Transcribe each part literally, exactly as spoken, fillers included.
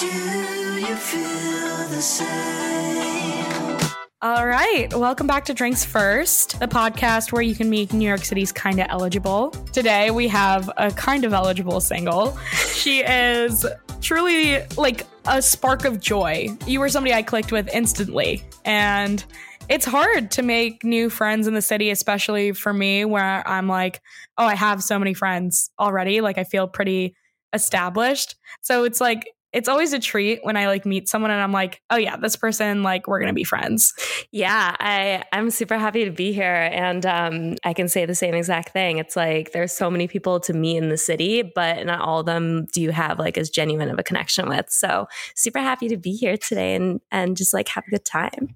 Do you feel the same? All right. Welcome back to Drinks First, the podcast where you can meet New York City's kind of eligible. Today, we have a kind of eligible single. She is truly like a spark of joy. You were somebody I clicked with instantly. And it's hard to make new friends in the city, especially for me, where I'm like, oh, I have so many friends already. Like, I feel pretty established. So it's like, it's always a treat when I like meet someone and I'm like, oh yeah, this person, like, we're going to be friends. Yeah. I, I'm super happy to be here. And um, I can say the same exact thing. It's like, there's so many people to meet in the city, but not all of them do you have like as genuine of a connection with. So super happy to be here today and, and just like have a good time.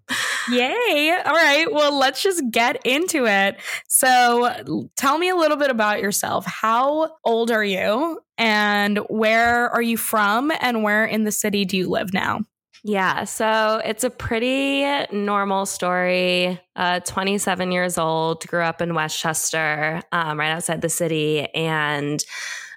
Yay. All right. Well, let's just get into it. So tell me a little bit about yourself. How old are you? And where are you from and where in the city do you live now? Yeah, so it's a pretty normal story. Uh, twenty-seven years old, grew up in Westchester, um, right outside the city, and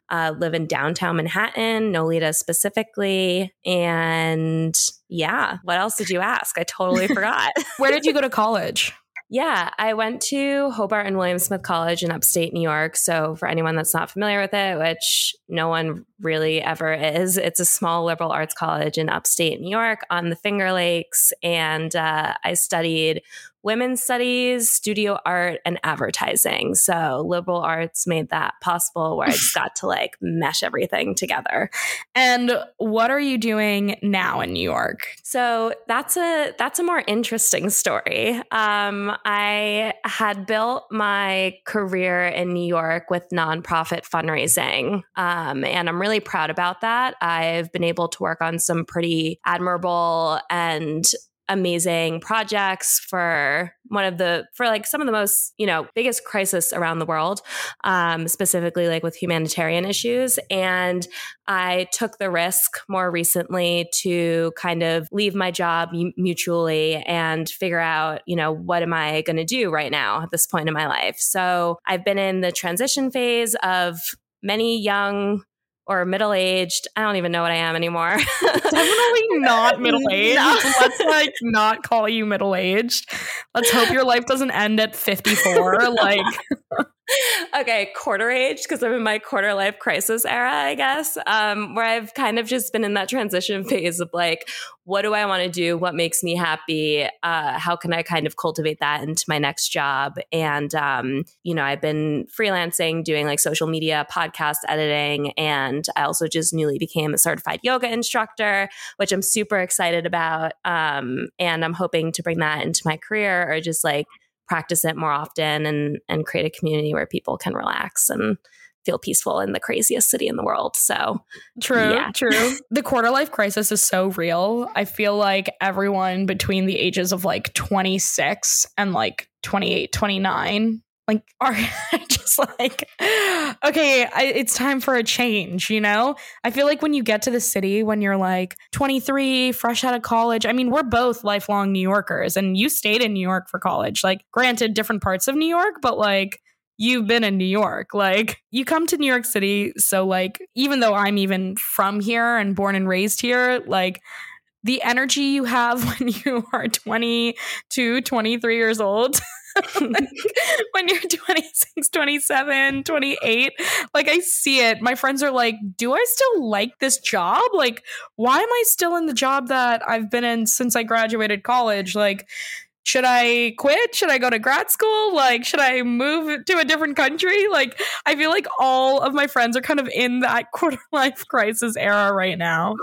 uh, live in downtown Manhattan, Nolita specifically. And yeah, what else did you ask? I totally forgot. Where did you go to college? Yeah, I went to Hobart and William Smith College in upstate New York. So for anyone that's not familiar with it, which no one really ever is, it's a small liberal arts college in upstate New York on the Finger Lakes. And uh, I studied women's studies, studio art, and advertising. So liberal arts made that possible where I just got to like mesh everything together. And what are you doing now in New York? So that's a that's a more interesting story. Um, I had built my career in New York with nonprofit fundraising, um, and I'm really proud about that. I've been able to work on some pretty admirable and amazing projects for one of the, for like some of the most, you know, biggest crisis around the world, um, specifically like with humanitarian issues. And I took the risk more recently to kind of leave my job mutually and figure out, you know, what am I going to do right now at this point in my life? So I've been in the transition phase of many young or middle-aged. I don't even know what I am anymore. Definitely not middle-aged. No. Let's like not call you middle-aged. Let's hope your life doesn't end at fifty-four. Like, okay, quarter-aged, because I'm in my quarter-life crisis era, I guess, um, where I've kind of just been in that transition phase of like, what do I want to do? What makes me happy? Uh, how can I kind of cultivate that into my next job? And, um, you know, I've been freelancing, doing like social media, podcast editing. And I also just newly became a certified yoga instructor, which I'm super excited about. Um, and I'm hoping to bring that into my career or just like practice it more often and, and create a community where people can relax and feel peaceful in the craziest city in the world. So true, yeah. True. The quarter life crisis is so real. I feel like everyone between the ages of like twenty-six and like twenty-eight, twenty-nine, like are just like, okay, I, it's time for a change. You know, I feel like when you get to the city, when you're like twenty-three, fresh out of college, I mean, we're both lifelong New Yorkers and you stayed in New York for college, like granted different parts of New York, but like, you've been in New York, like you come to New York City. So like, even though I'm even from here and born and raised here, like the energy you have when you are twenty-two, twenty-three years old, like, when you're twenty-six, twenty-seven, twenty-eight, like I see it. My friends are like, do I still like this job? Like, why am I still in the job that I've been in since I graduated college? Like, should I quit? Should I go to grad school? Like, should I move to a different country? Like, I feel like all of my friends are kind of in that quarter life crisis era right now.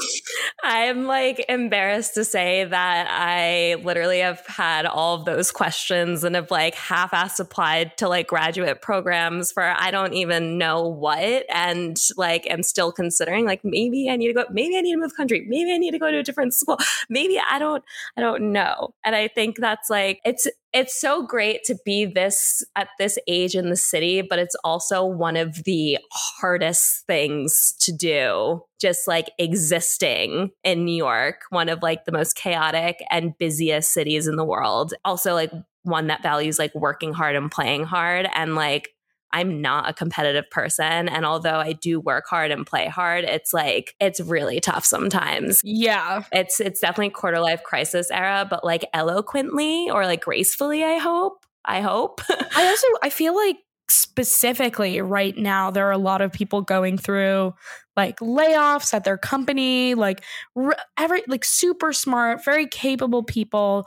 I'm like embarrassed to say that I literally have had all of those questions and have like half-assed applied to like graduate programs for I don't even know what, and like am still considering like maybe I need to go, maybe I need to move country, maybe I need to go to a different school, maybe I don't, I don't know. And I think that's like it's it's so great to be this at this age in the city, but it's also one of the hardest things to do, just like existing in New York, one of like the most chaotic and busiest cities in the world. Also like one that values like working hard and playing hard. And like I'm not a competitive person. And although I do work hard and play hard, it's like, it's really tough sometimes. Yeah. It's, it's definitely quarter life crisis era, but like eloquently or like gracefully, I hope. I hope. I also, I feel like specifically right now, there are a lot of people going through like layoffs at their company, like re- every, like super smart, very capable people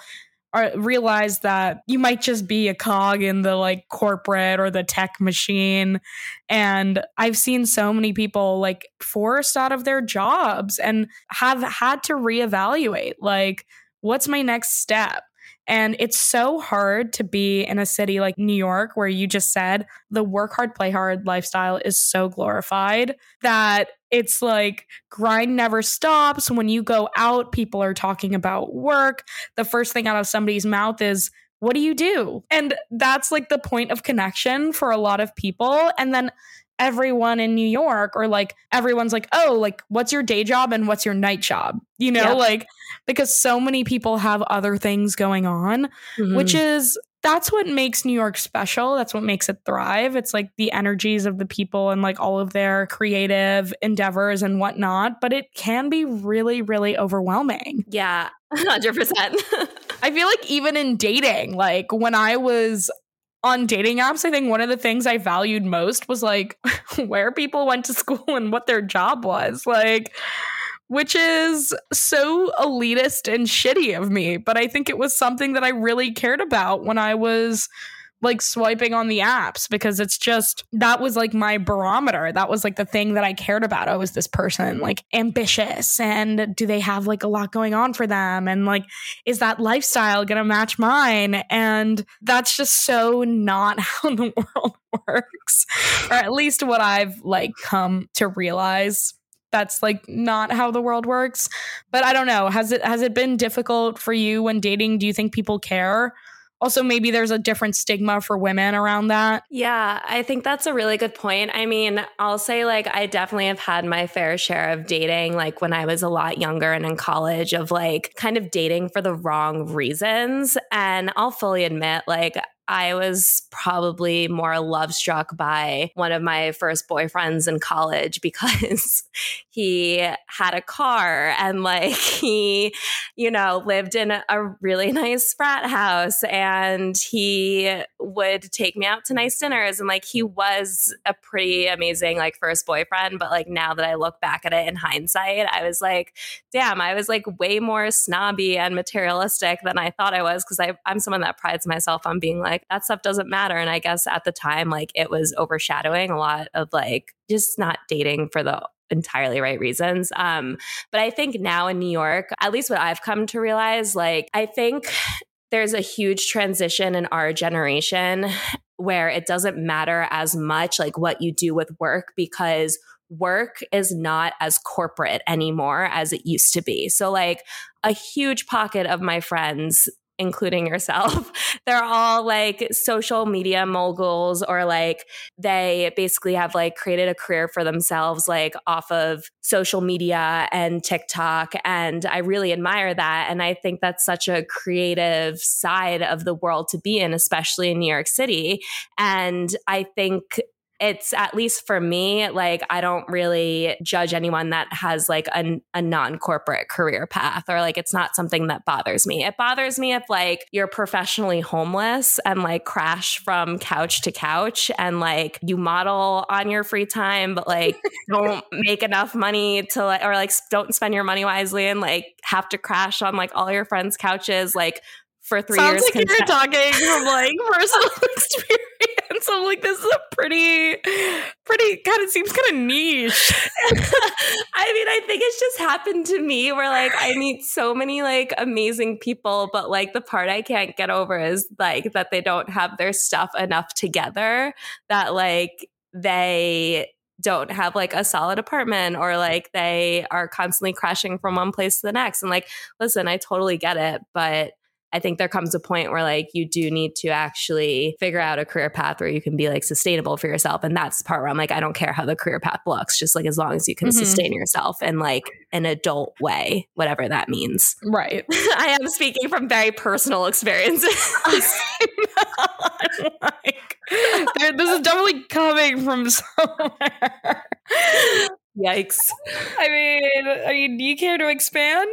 are realize that you might just be a cog in the like corporate or the tech machine. And I've seen so many people like forced out of their jobs and have had to reevaluate, like, what's my next step? And it's so hard to be in a city like New York, where you just said the work hard, play hard lifestyle is so glorified that it's like grind never stops. When you go out, people are talking about work. The first thing out of somebody's mouth is, what do you do? And that's like the point of connection for a lot of people. And then everyone in New York, or like everyone's like, oh, like what's your day job and what's your night job? You know, yeah. Like because so many people have other things going on, mm-hmm. which is that's what makes New York special. That's what makes it thrive. It's like the energies of the people and like all of their creative endeavors and whatnot. But it can be really, really overwhelming. Yeah, one hundred percent. I feel like even in dating, like when I was on dating apps, I think one of the things I valued most was like where people went to school and what their job was, like, which is so elitist and shitty of me. But I think it was something that I really cared about when I was like swiping on the apps, because it's just that was like my barometer. That was like the thing that I cared about. Oh, is this person like ambitious, and do they have like a lot going on for them, and like is that lifestyle gonna match mine? And that's just so not how the world works, or at least what I've like come to realize. That's like not how the world works. But I don't know, has it has it been difficult for you when dating? Do you think people care? Also, maybe there's a different stigma for women around that. Yeah, I think that's a really good point. I mean, I'll say like I definitely have had my fair share of dating, like when I was a lot younger and in college, of like kind of dating for the wrong reasons. And I'll fully admit, like, I was probably more love struck by one of my first boyfriends in college because he had a car and like he, you know, lived in a really nice frat house, and he would take me out to nice dinners, and like he was a pretty amazing like first boyfriend. But like now that I look back at it in hindsight, I was like, damn, I was like way more snobby and materialistic than I thought I was, because I'm someone that prides myself on being like, that stuff doesn't matter. And I guess at the time, like it was overshadowing a lot of like just not dating for the entirely right reasons. Um, but I think now in New York, at least what I've come to realize, like I think there's a huge transition in our generation where it doesn't matter as much like what you do with work, because work is not as corporate anymore as it used to be. So like a huge pocket of my friends, including yourself, they're all like social media moguls, or like they basically have like created a career for themselves like off of social media and TikTok. And I really admire that. And I think that's such a creative side of the world to be in, especially in New York City. And I think it's, at least for me, like I don't really judge anyone that has like a, a non-corporate career path, or like it's not something that bothers me. It bothers me if like you're professionally homeless and like crash from couch to couch, and like you model on your free time but like don't make enough money to like, or like don't spend your money wisely and like have to crash on like all your friends' couches like for three Sounds years. Sounds like consent. You're talking from like personal experience. I'm like, this is a pretty, pretty, God, it seems kind of niche. I mean, I think it's just happened to me where like I meet so many like amazing people, but like the part I can't get over is like that they don't have their stuff enough together, that like they don't have like a solid apartment, or like they are constantly crashing from one place to the next. And like, listen, I totally get it, but I think there comes a point where like you do need to actually figure out a career path where you can be like sustainable for yourself. And that's the part where I'm like, I don't care how the career path looks, just like as long as you can mm-hmm. sustain yourself in like an adult way, whatever that means. Right. I am speaking from very personal experiences. like, this is definitely coming from somewhere. Yikes. I mean, I mean, do you care to expand?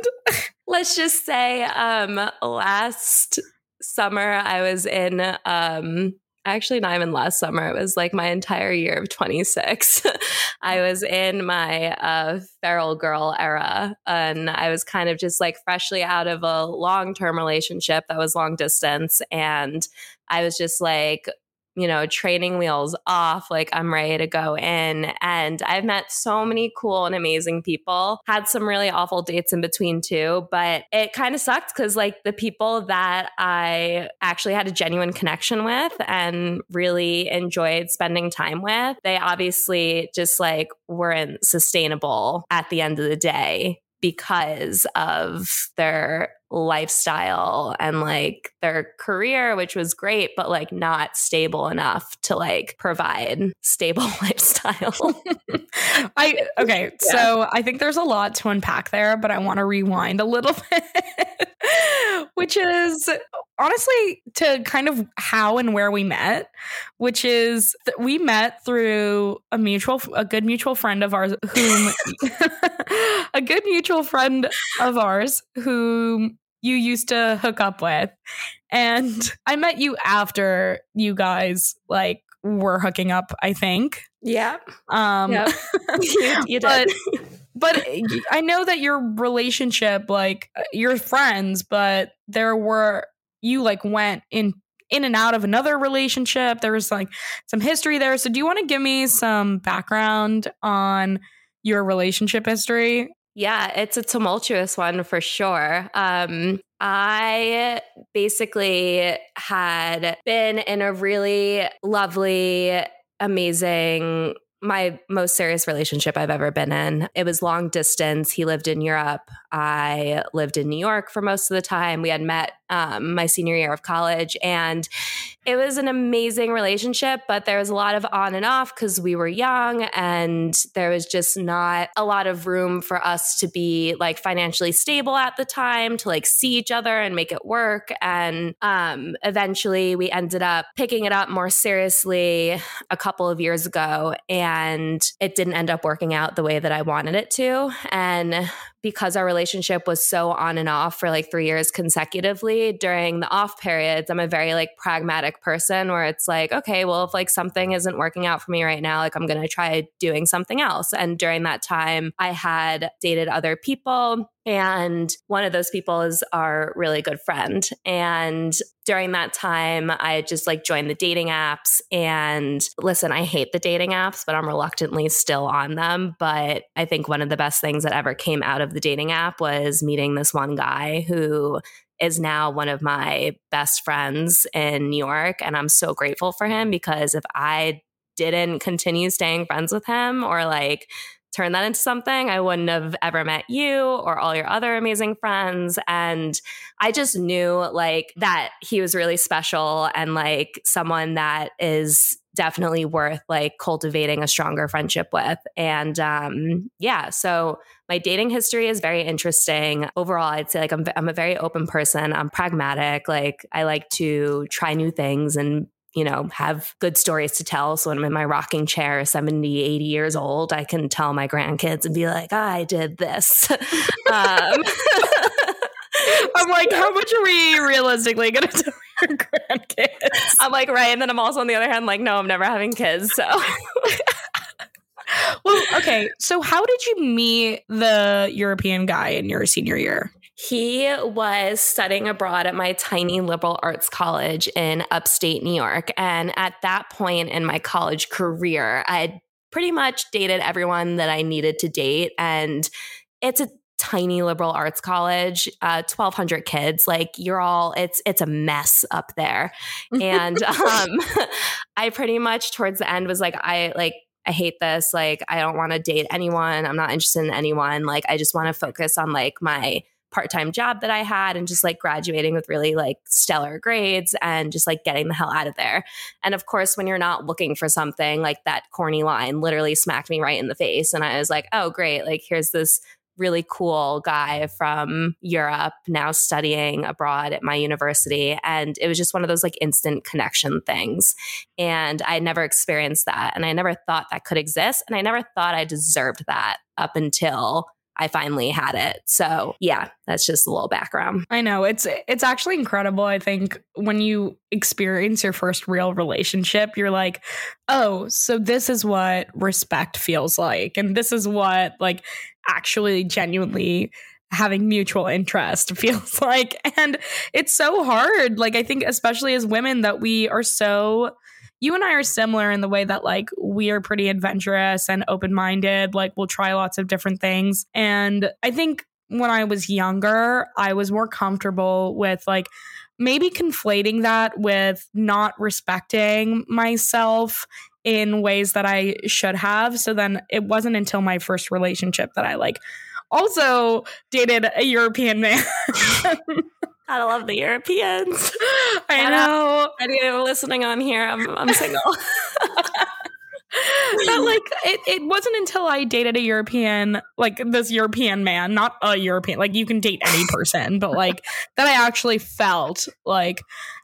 Let's just say um, last summer I was in, um, actually not even last summer, it was like my entire year of twenty-six. I was in my uh, feral girl era, and I was kind of just like freshly out of a long-term relationship that was long distance. And I was just like, you know, training wheels off, like I'm ready to go in. And I've met so many cool and amazing people, had some really awful dates in between too, but it kind of sucked because like the people that I actually had a genuine connection with and really enjoyed spending time with, they obviously just like weren't sustainable at the end of the day because of their lifestyle and like their career, which was great, but like not stable enough to like provide stable lifestyle. I okay, yeah. So I think there's a lot to unpack there, but I want to rewind a little bit, which is honestly to kind of how and where we met, which is that we met through a mutual, a good mutual friend of ours, whom a good mutual friend of ours whom. you used to hook up with. And I met you after you guys like were hooking up, I think. Yeah. Um, yeah. you, you did. But, but I know that your relationship, like you're friends, but there were, you like went in, in and out of another relationship. There was like some history there. So do you want to give me some background on your relationship history? Yeah, it's a tumultuous one for sure. Um, I basically had been in a really lovely, amazing, my most serious relationship I've ever been in. It was long distance. He lived in Europe. I lived in New York for most of the time. We had met um, my senior year of college, and it was an amazing relationship, but there was a lot of on and off because we were young and there was just not a lot of room for us to be like financially stable at the time to like see each other and make it work. And um, eventually we ended up picking it up more seriously a couple of years ago, and it didn't end up working out the way that I wanted it to. And because our relationship was so on and off for like three years consecutively during the off periods, I'm a very like pragmatic person where it's like, okay, well, if like something isn't working out for me right now, like I'm going to try doing something else. And during that time, I had dated other people. And one of those people is our really good friend. And during that time, I just like joined the dating apps. And listen, I hate the dating apps, but I'm reluctantly still on them. But I think one of the best things that ever came out of the dating app was meeting this one guy who is now one of my best friends in New York. And I'm so grateful for him, because if I didn't continue staying friends with him or like turn that into something, I wouldn't have ever met you or all your other amazing friends. And I just knew like that he was really special and like someone that is definitely worth like cultivating a stronger friendship with. And um, yeah, so my dating history is very interesting. Overall, I'd say like I'm, I'm a very open person. I'm pragmatic. Like I like to try new things and you know, have good stories to tell. So when I'm in my rocking chair, seventy, eighty years old, I can tell my grandkids and be like, I did this. um, I'm like, how much are we realistically going to tell your grandkids? I'm like, right. And then I'm also on the other hand, like, no, I'm never having kids. So. Well, okay. So how did you meet the European guy in your senior year? He was studying abroad at my tiny liberal arts college in upstate New York. And at that point in my college career, I had pretty much dated everyone that I needed to date. And it's a tiny liberal arts college, uh, twelve hundred kids. Like you're all, it's, it's a mess up there. And um, I pretty much towards the end was like, I like, I hate this. Like, I don't want to date anyone. I'm not interested in anyone. Like, I just want to focus on like my part-time job that I had and just like graduating with really like stellar grades and just like getting the hell out of there. And of course, when you're not looking for something, like that corny line literally smacked me right in the face. And I was like, oh, great. Like, here's this really cool guy from Europe now studying abroad at my university. And it was just one of those like instant connection things. And I never experienced that. And I never thought that could exist. And I never thought I deserved that up until I finally had it. So yeah, that's just a little background. I know. It's it's actually incredible. I think when you experience your first real relationship, you're like, oh, so this is what respect feels like. And this is what like actually genuinely having mutual interest feels like. And it's so hard. Like, I think especially as women that we are so... You and I are similar in the way that like we are pretty adventurous and open-minded, like we'll try lots of different things. And I think when I was younger, I was more comfortable with like maybe conflating that with not respecting myself in ways that I should have. So then it wasn't until my first relationship that I like also dated a European man. I love the Europeans. I know. Anyone listening on here, I'm, I'm single. But like, it, it wasn't until I dated a European, like this European man, not a European, like you can date any person, but like that I actually felt like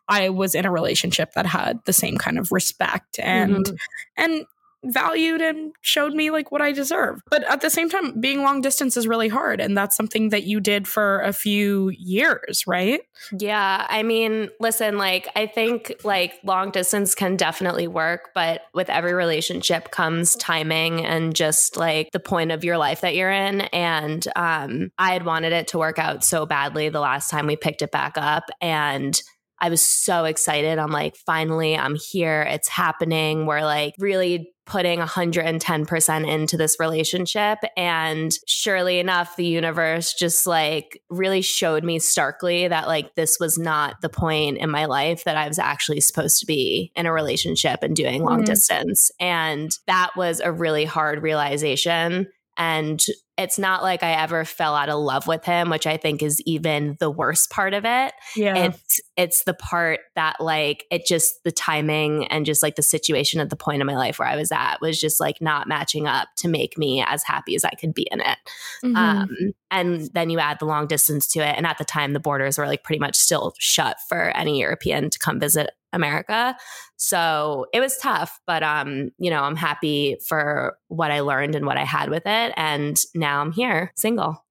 I was in a relationship that had the same kind of respect and, mm-hmm. and valued and showed me like what I deserve. But at the same time, being long distance is really hard. And that's something that you did for a few years, right? Yeah. I mean, listen, like I think like long distance can definitely work, but with every relationship comes timing and just like the point of your life that you're in. And um, I had wanted it to work out so badly the last time we picked it back up. And I was so excited. I'm like, finally, I'm here. It's happening. We're like really putting one hundred ten percent into this relationship. And surely enough, the universe just like really showed me starkly that like this was not the point in my life that I was actually supposed to be in a relationship and doing long mm-hmm. distance. And that was a really hard realization. And it's not like I ever fell out of love with him, which I think is even the worst part of it. Yeah. It's it's the part that like it just the timing and just like the situation at the point of my life where I was at was just like not matching up to make me as happy as I could be in it. Mm-hmm. Um, and then you add the long distance to it. And at the time, the borders were like pretty much still shut for any European to come visit America. So it was tough, but um, you know, I'm happy for what I learned and what I had with it. And now I'm here, single.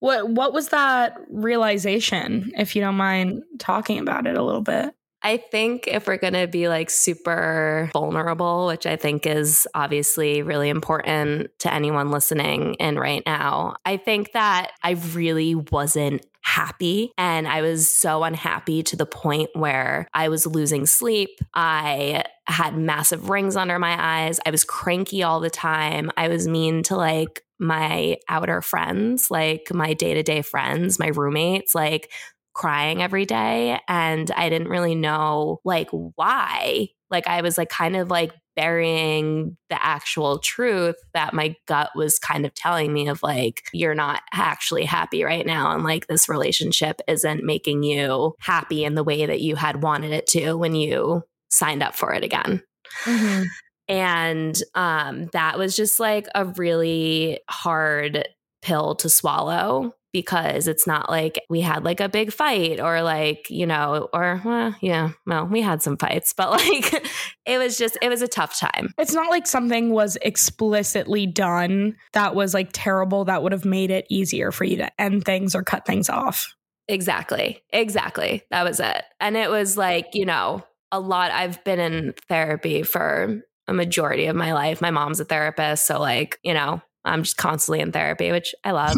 What what was that realization, if you don't mind talking about it a little bit? I think if we're going to be like super vulnerable, which I think is obviously really important to anyone listening in right now, I think that I really wasn't happy. And I was so unhappy to the point where I was losing sleep. I had massive rings under my eyes. I was cranky all the time. I was mean to like my outer friends, like my day-to-day friends, my roommates, like crying every day. And I didn't really know like why. Like I was like kind of like burying the actual truth that my gut was kind of telling me of like, you're not actually happy right now. And like this relationship isn't making you happy in the way that you had wanted it to when you signed up for it again. Mm-hmm. And um, that was just like a really hard pill to swallow. Because it's not like we had like a big fight or like, you know, or well, yeah, well, we had some fights, but like it was just, it was a tough time. It's not like something was explicitly done that was like terrible that would have made it easier for you to end things or cut things off. Exactly. Exactly. That was it. And it was like, you know, a lot. I've been in therapy for a majority of my life. My mom's a therapist. So like, you know, I'm just constantly in therapy, which I love.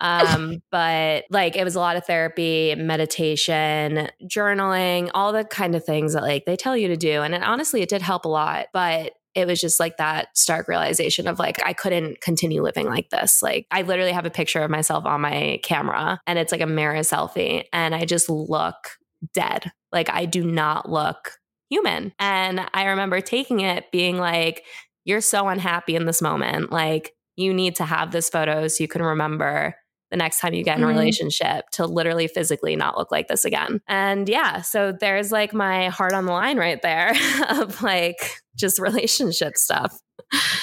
Um, but like it was a lot of therapy, meditation, journaling, all the kind of things that like they tell you to do. And it, honestly, it did help a lot. But it was just like that stark realization of like, I couldn't continue living like this. Like I literally have a picture of myself on my camera and it's like a mirror selfie and I just look dead. Like I do not look human. And I remember taking it being like, you're so unhappy in this moment. Like, you need to have this photo so you can remember the next time you get in a relationship to literally physically not look like this again. And yeah, so there's like my heart on the line right there of like just relationship stuff.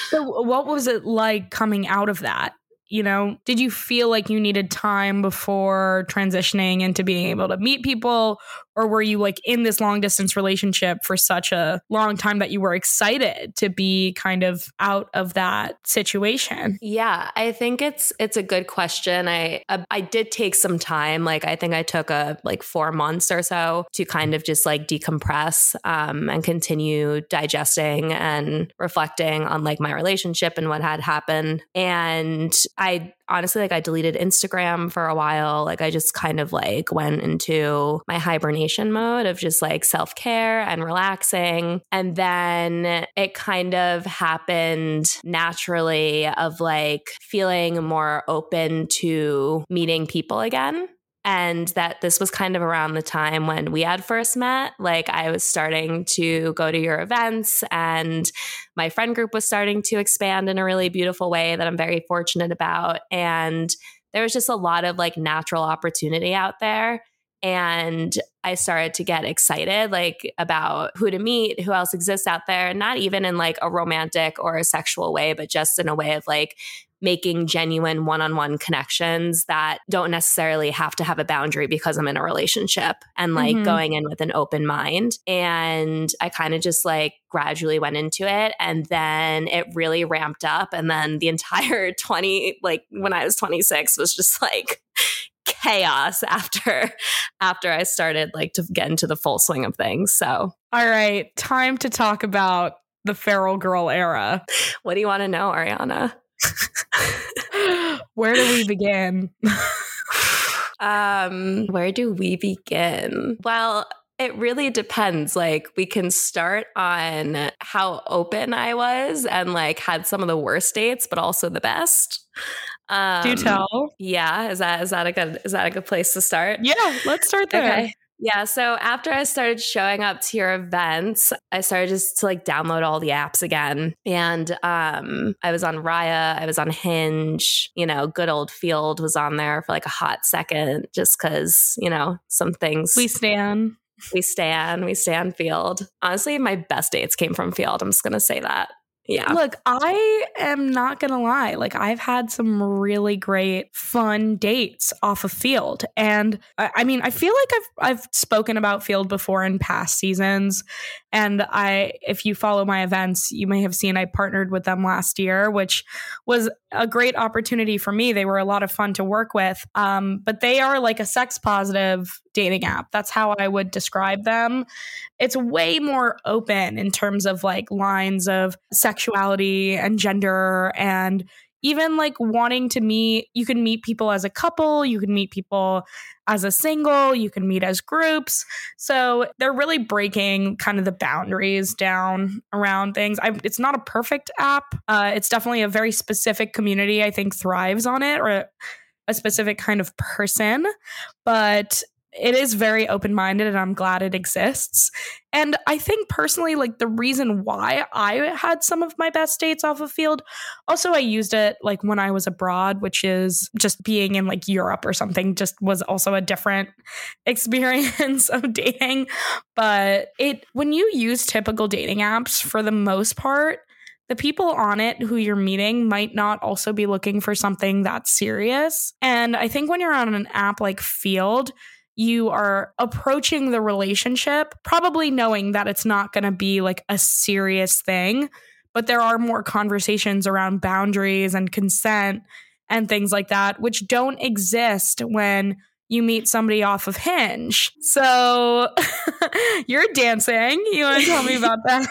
So what was it like coming out of that? You know, did you feel like you needed time before transitioning into being able to meet people? Or were you like in this long distance relationship for such a long time that you were excited to be kind of out of that situation? Yeah, I think it's it's a good question. I I did take some time. Like I think I took a like four months or so to kind of just like decompress um, and continue digesting and reflecting on like my relationship and what had happened. And I honestly, like I deleted Instagram for a while. Like I just kind of like went into my hibernation mode of just like self-care and relaxing. And then it kind of happened naturally of like feeling more open to meeting people again. And that this was kind of around the time when we had first met. Like I was starting to go to your events and my friend group was starting to expand in a really beautiful way that I'm very fortunate about. And there was just a lot of like natural opportunity out there. And I started to get excited like about who to meet, who else exists out there, not even in like a romantic or a sexual way, but just in a way of like making genuine one-on-one connections that don't necessarily have to have a boundary because I'm in a relationship and like mm-hmm. going in with an open mind. And I kind of just like gradually went into it, and then it really ramped up. And then the entire twenty, like when I was twenty-six, was just like chaos after after I started like to get into the full swing of things. So, all right, time to talk about the feral girl era. What do you want to know, Ariana? Where do we begin? um, where do we begin? Well, it really depends. Like we can start on how open I was and like had some of the worst dates, but also the best. Um, do tell. Yeah. Is that, is that a good, is that a good place to start? Yeah. Let's start there. Okay. Yeah. So after I started showing up to your events, I started just to like download all the apps again. And um, I was on Raya. I was on Hinge. You know, good old Field was on there for like a hot second just because, you know, some things. We stan. We stan. We stan Field. Honestly, my best dates came from Field. I'm just going to say that. Yeah. Look, I am not going to lie. Like I've had some really great fun dates off of Field. And I, I mean, I feel like I've I've spoken about Field before in past seasons. And I if you follow my events, you may have seen I partnered with them last year, which was a great opportunity for me. They were a lot of fun to work with. Um, but they are like a sex positive dating app. That's how I would describe them. It's way more open in terms of like lines of sexuality and gender, and even like wanting to meet. You can meet people as a couple, you can meet people as a single, you can meet as groups. So they're really breaking kind of the boundaries down around things. I, it's not a perfect app. Uh, it's definitely a very specific community. I think thrives on it, or a specific kind of person, but it is very open-minded, and I'm glad it exists. And I think personally, like the reason why I had some of my best dates off of Field, also I used it like when I was abroad, which is just being in like Europe or something, just was also a different experience of dating. But it, when you use typical dating apps, for the most part, the people on it who you're meeting might not also be looking for something that serious. And I think when you're on an app like Field, you are approaching the relationship probably knowing that it's not going to be like a serious thing, but there are more conversations around boundaries and consent and things like that, which don't exist when you meet somebody off of Hinge. So you're dancing. You want to tell me about that?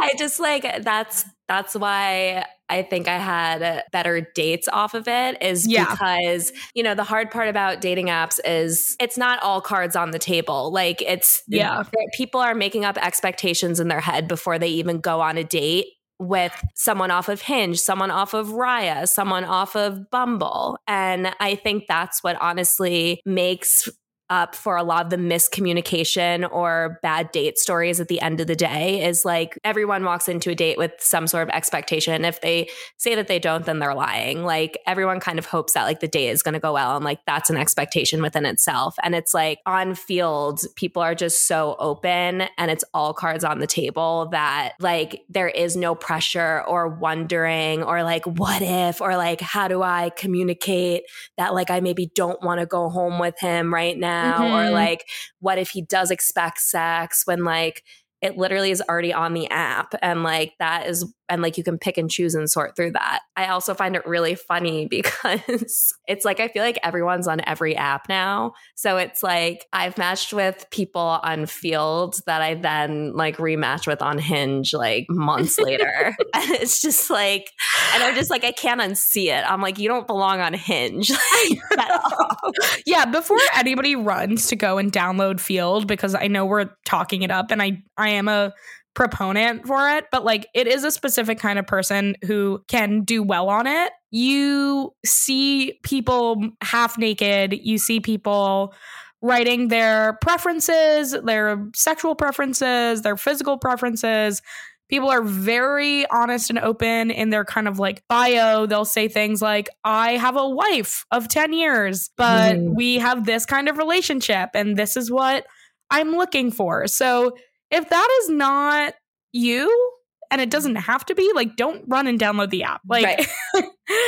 I just like, that's, that's why I think I had better dates off of it is yeah. because, you know, the hard part about dating apps is it's not all cards on the table. Like it's, yeah, people are making up expectations in their head before they even go on a date with someone off of Hinge, someone off of Raya, someone off of Bumble. And I think that's what honestly makes up for a lot of the miscommunication or bad date stories at the end of the day is like everyone walks into a date with some sort of expectation. If they say that they don't, then they're lying. Like everyone kind of hopes that like the date is going to go well. And like, that's an expectation within itself. And it's like on Field, people are just so open and it's all cards on the table that like there is no pressure or wondering or like, what if, or like, how do I communicate that like I maybe don't want to go home with him right now? Mm-hmm. Or like, what if he does expect sex when like it literally is already on the app? And like that is, and like you can pick and choose and sort through that. I also find it really funny because it's like I feel like everyone's on every app now. So it's like I've matched with people on Field that I then like rematch with on Hinge like months later. And it's just like, and I'm just like, I can't unsee it. I'm like, you don't belong on Hinge like, at all. Yeah, before anybody runs to go and download Field, because I know we're talking it up and I I am a proponent for it, but like it is a specific kind of person who can do well on it. You see people half naked, you see people writing their preferences, their sexual preferences, their physical preferences. People are very honest and open in their kind of like bio. They'll say things like, I have a wife of ten years, but mm. we have this kind of relationship and this is what I'm looking for. So if that is not you, and it doesn't have to be, like, don't run and download the app. Like, right.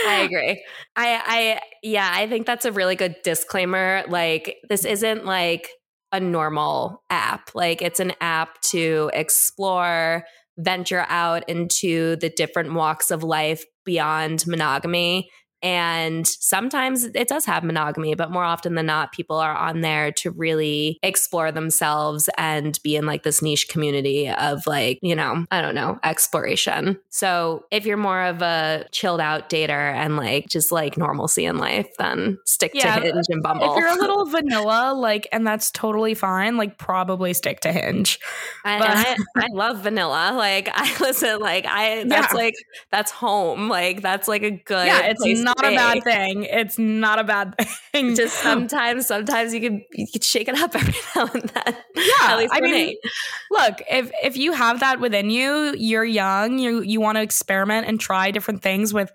I agree. I, I, yeah, I think that's a really good disclaimer. Like, this isn't like a normal app. Like, it's an app to explore, venture out into the different walks of life beyond monogamy. And sometimes it does have monogamy, but more often than not, people are on there to really explore themselves and be in like this niche community of like, you know, I don't know, exploration. So if you're more of a chilled out dater and like just like normalcy in life, then stick yeah, to Hinge and Bumble. If you're a little vanilla, like, and that's totally fine, like probably stick to Hinge. And, but- and I, I love vanilla. Like I listen, like I, that's yeah. like, that's home. Like that's like a good yeah, it's place. Not a bad thing. It's not a bad thing. Just sometimes, sometimes you can you can shake it up every now and then. Yeah, at least I mean, eight. Look, if if you have that within you, you're young. You you want to experiment and try different things with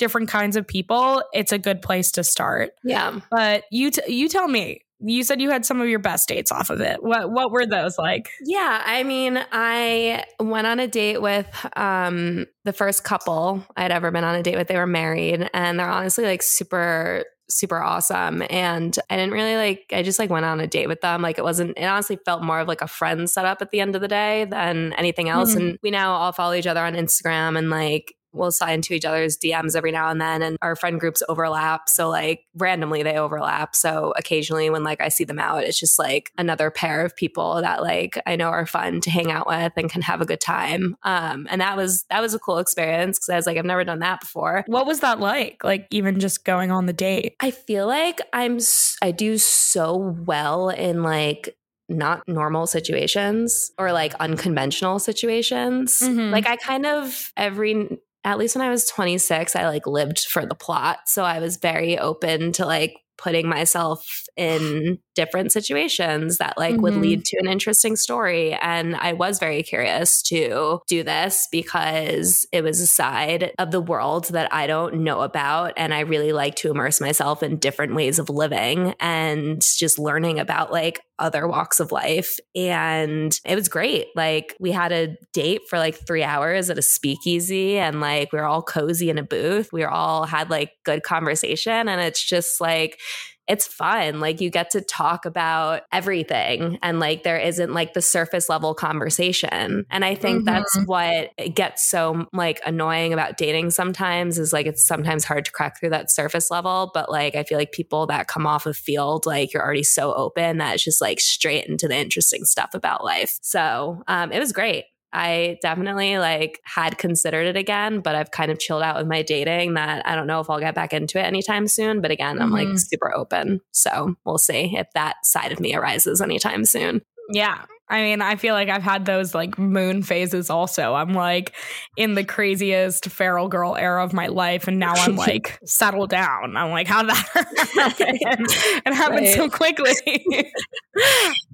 different kinds of people. It's a good place to start. Yeah, but you t- you tell me. You said you had some of your best dates off of it. What what were those like? Yeah, I mean, I went on a date with um, the first couple I'd ever been on a date with. They were married and they're honestly like super, super awesome. And I didn't really like, I just like went on a date with them. Like it wasn't, it honestly felt more of like a friend setup at the end of the day than anything else. Mm-hmm. And we now all follow each other on Instagram and like, we'll sign to each other's D Ms every now and then. And our friend groups overlap. So like randomly they overlap. So occasionally when like I see them out, it's just like another pair of people that like I know are fun to hang out with and can have a good time. Um, and that was, that was a cool experience because I was like, I've never done that before. What was that like? Like even just going on the date? I feel like I'm, I do so well in like not normal situations or like unconventional situations. Mm-hmm. Like I kind of every... At least when I was twenty-six, I like lived for the plot. So I was very open to like putting myself in different situations that like mm-hmm. would lead to an interesting story. And I was very curious to do this because it was a side of the world that I don't know about. And I really like to immerse myself in different ways of living and just learning about like other walks of life. And it was great. Like we had a date for like three hours at a speakeasy and like we were all cozy in a booth. We all had like good conversation and it's just like, it's fun. Like you get to talk about everything and like there isn't like the surface level conversation. And I think mm-hmm. that's what gets so like annoying about dating sometimes is like it's sometimes hard to crack through that surface level. But like I feel like people that come off of Field, like you're already so open that it's just like straight into the interesting stuff about life. So um, it was great. I definitely like had considered it again, but I've kind of chilled out with my dating that I don't know if I'll get back into it anytime soon. But again, I'm mm-hmm. like super open. So we'll see if that side of me arises anytime soon. Yeah. I mean, I feel like I've had those like moon phases also. I'm like in the craziest feral girl era of my life. And now I'm like settled down. I'm like, how did that happen? It happened right. so quickly.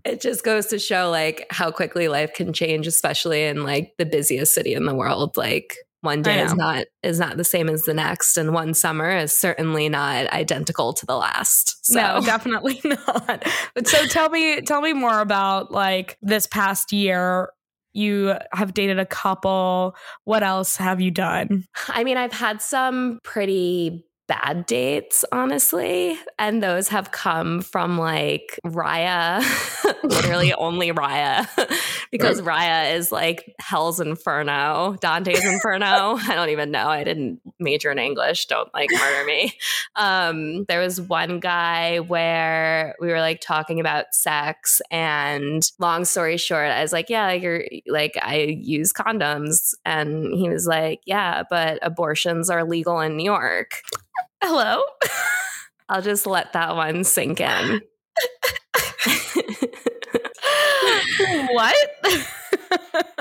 It just goes to show like how quickly life can change, especially in like the busiest city in the world. Like one day is not is not the same as the next. And one summer is certainly not identical to the last. So. No, definitely not. But so tell me, tell me more about like this past year. You have dated a couple. What else have you done? I mean, I've had some pretty bad dates, honestly. And those have come from like Raya, literally only Raya, because Raya is like Hell's Inferno, Dante's Inferno. I don't even know. I didn't major in English. Don't like murder me. Um, there was one guy where we were like talking about sex, and long story short, I was like, yeah, like you're like, I use condoms. And he was like, yeah, but abortions are legal in New York. Hello. I'll just let that one sink in. What?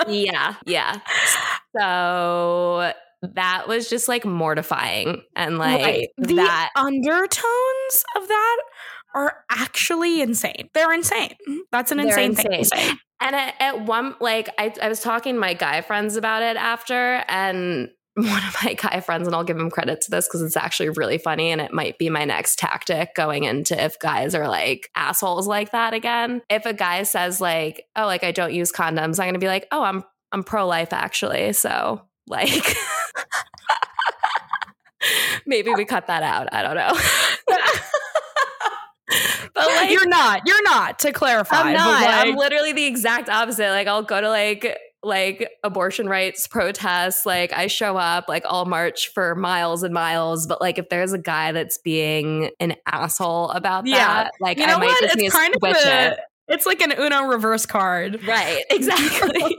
yeah. Yeah. So that was just like mortifying. And like right. the that- undertones of that are actually insane. They're insane. That's an insane, insane thing to say. And at, at one, like I, I was talking to my guy friends about it after, and one of my guy friends, and I'll give him credit to this because it's actually really funny, and it might be my next tactic going into if guys are like assholes like that again. If a guy says like, oh, like I don't use condoms, I'm going to be like, oh, I'm I'm pro-life actually. So like maybe we cut that out. I don't know. But like, you're not. You're not, to clarify. I'm not. Like, I'm literally the exact opposite. Like I'll go to like... like abortion rights protests, like I show up, like I'll march for miles and miles. But like if there's a guy that's being an asshole about yeah. that, like you know I might what? Just it's need kind to switch of a, it. It's like an Uno reverse card. Right, exactly.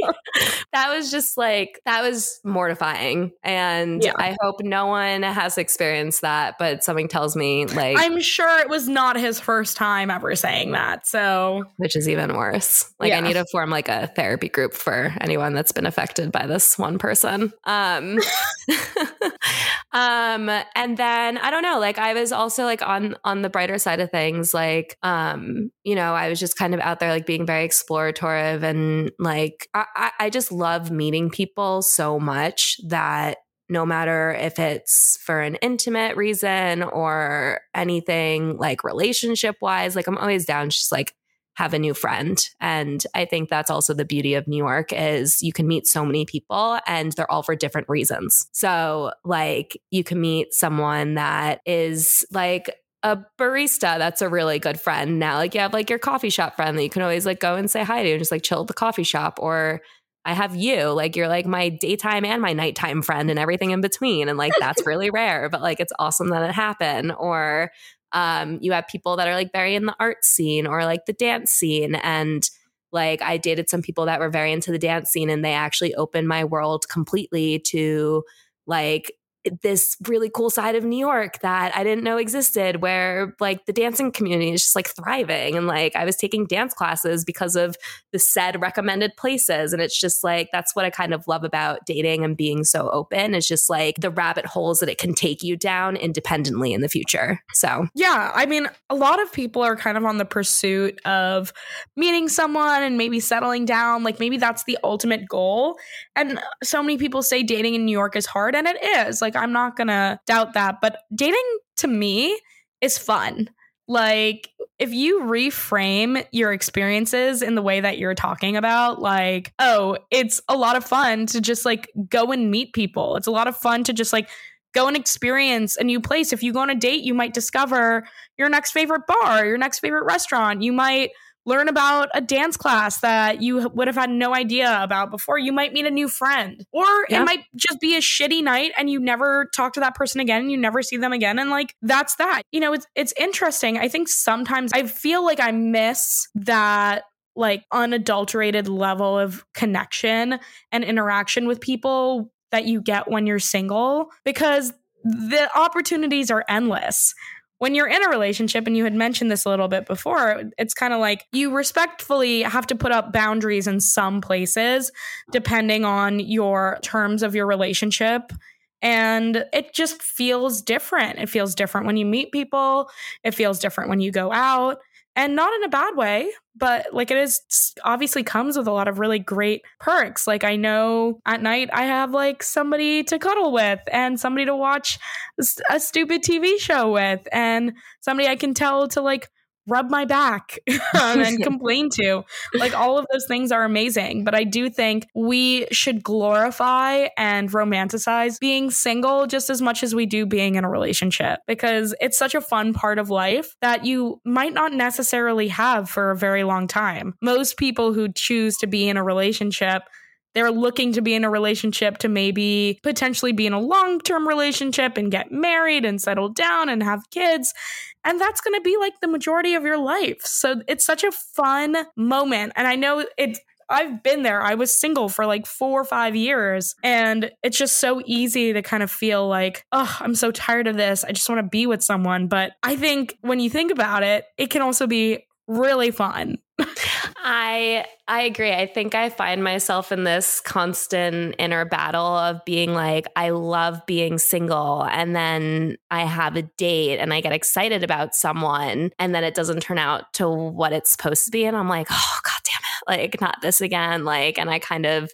That was just like, that was mortifying. And yeah. I hope no one has experienced that, but something tells me like... I'm sure it was not his first time ever saying that, so... Which is even worse. Like yeah. I need to form like a therapy group for anyone that's been affected by this one person. Um, um, and then, I don't know, like I was also like on, on the brighter side of things, like, um, you know, I was just kind of out there like being very exploratory, and like I, I just love meeting people so much that no matter if it's for an intimate reason or anything like relationship wise, like I'm always down to just like have a new friend. And I think that's also the beauty of New York, is you can meet so many people and they're all for different reasons. So like you can meet someone that is like a barista that's a really good friend now. Like you have like your coffee shop friend that you can always like go and say hi to and just like chill at the coffee shop. Or I have you, like you're like my daytime and my nighttime friend and everything in between. And like that's really rare, but like it's awesome that it happened. Or um, you have people that are like very in the art scene or like the dance scene. And like I dated some people that were very into the dance scene, and they actually opened my world completely to like this really cool side of New York that I didn't know existed, where like the dancing community is just like thriving. And like I was taking dance classes because of the said recommended places. And it's just like, that's what I kind of love about dating and being so open, is just like the rabbit holes that it can take you down independently in the future. So yeah, I mean, a lot of people are kind of on the pursuit of meeting someone and maybe settling down. Like maybe that's the ultimate goal. And so many people say dating in New York is hard, and it is. Like I'm not gonna doubt that, but dating to me is fun. Like if you reframe your experiences in the way that you're talking about, like, oh, it's a lot of fun to just like go and meet people. It's a lot of fun to just like go and experience a new place. If you go on a date, you might discover your next favorite bar, your next favorite restaurant. You might learn about a dance class that you would have had no idea about before. You might meet a new friend, or yeah. it might just be a shitty night and you never talk to that person again. You never see them again. And like, that's that, you know, it's, it's interesting. I think sometimes I feel like I miss that like unadulterated level of connection and interaction with people that you get when you're single, because the opportunities are endless. when you're in a relationship, and you had mentioned this a little bit before, it's kind of like you respectfully have to put up boundaries in some places, depending on your terms of your relationship. And it just feels different. It feels different when you meet people. It feels different when you go out. And not in a bad way, but like it is obviously comes with a lot of really great perks. Like I know at night I have like somebody to cuddle with and somebody to watch a stupid T V show with and somebody I can tell to like rub my back and complain to. Like all of those things are amazing. But I do think we should glorify and romanticize being single just as much as we do being in a relationship, because it's such a fun part of life that you might not necessarily have for a very long time. Most people who choose to be in a relationship, they're looking to be in a relationship to maybe potentially be in a long-term relationship and get married and settle down and have kids. And that's going to be like the majority of your life. So it's such a fun moment. And I know it. I've been there. I was single for like four or five years. And it's just so easy to kind of feel like, oh, I'm so tired of this. I just want to be with someone. But I think when you think about it, it can also be really fun. I I agree. I think I find myself in this constant inner battle of being like, I love being single, and then I have a date and I get excited about someone, and then it doesn't turn out to what it's supposed to be, and I'm like, oh, God damn it, like not this again. Like, and I kind of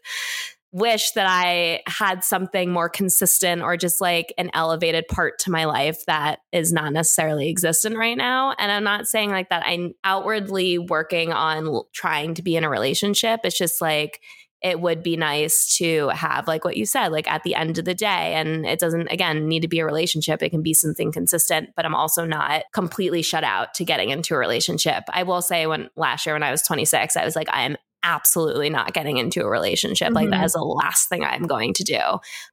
wish that I had something more consistent or just like an elevated part to my life that is not necessarily existent right now. And I'm not saying like that I'm outwardly working on trying to be in a relationship. It's just like it would be nice to have like what you said, like at the end of the day. And it doesn't, again, need to be a relationship. It can be something consistent, but I'm also not completely shut out to getting into a relationship. I will say when last year when I was twenty-six, I was like, I am absolutely not getting into a relationship. Mm-hmm. Like that is the last thing I'm going to do.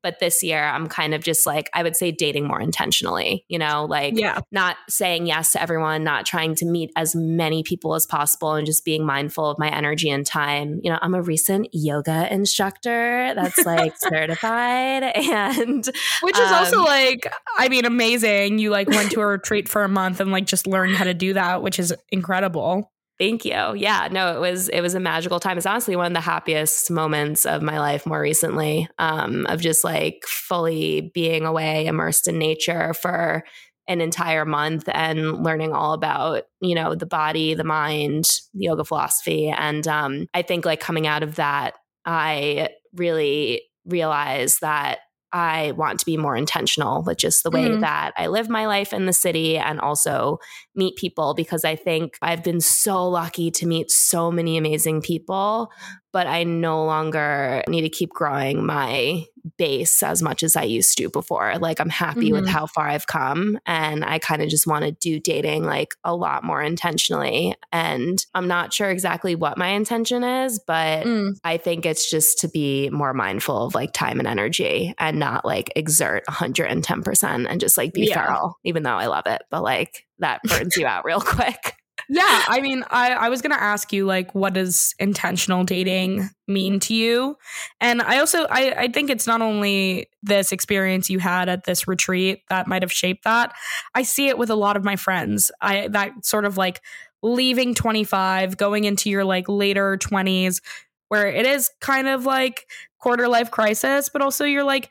But this year I'm kind of just like, I would say dating more intentionally, you know, like yeah. not saying yes to everyone, not trying to meet as many people as possible, and just being mindful of my energy and time. You know, I'm a recent yoga instructor that's like certified, and which is um, also like, I mean, amazing. You like went to a retreat for a month and like just learned how to do that, which is incredible. Thank you. Yeah, no, it was it was a magical time. It's honestly one of the happiest moments of my life more recently, um, of just like fully being away, immersed in nature for an entire month and learning all about, you know, the body, the mind, the yoga philosophy. And um, I think like coming out of that, I really realized that I want to be more intentional with just the way mm. that I live my life in the city and also meet people, because I think I've been so lucky to meet so many amazing people, but I no longer need to keep growing my base as much as I used to before. Like I'm happy mm-hmm. with how far I've come, and I kind of just want to do dating like a lot more intentionally. And I'm not sure exactly what my intention is, but mm. I think it's just to be more mindful of like time and energy and not like exert one hundred ten percent and just like be yeah. feral, even though I love it. But like that burns you out real quick. Yeah. I mean, I, I was going to ask you, like, what does intentional dating mean to you? And I also, I, I think it's not only this experience you had at this retreat that might have shaped that. I see it with a lot of my friends. I that sort of like leaving twenty-five, going into your like later twenties, where it is kind of like quarter life crisis, but also you're like,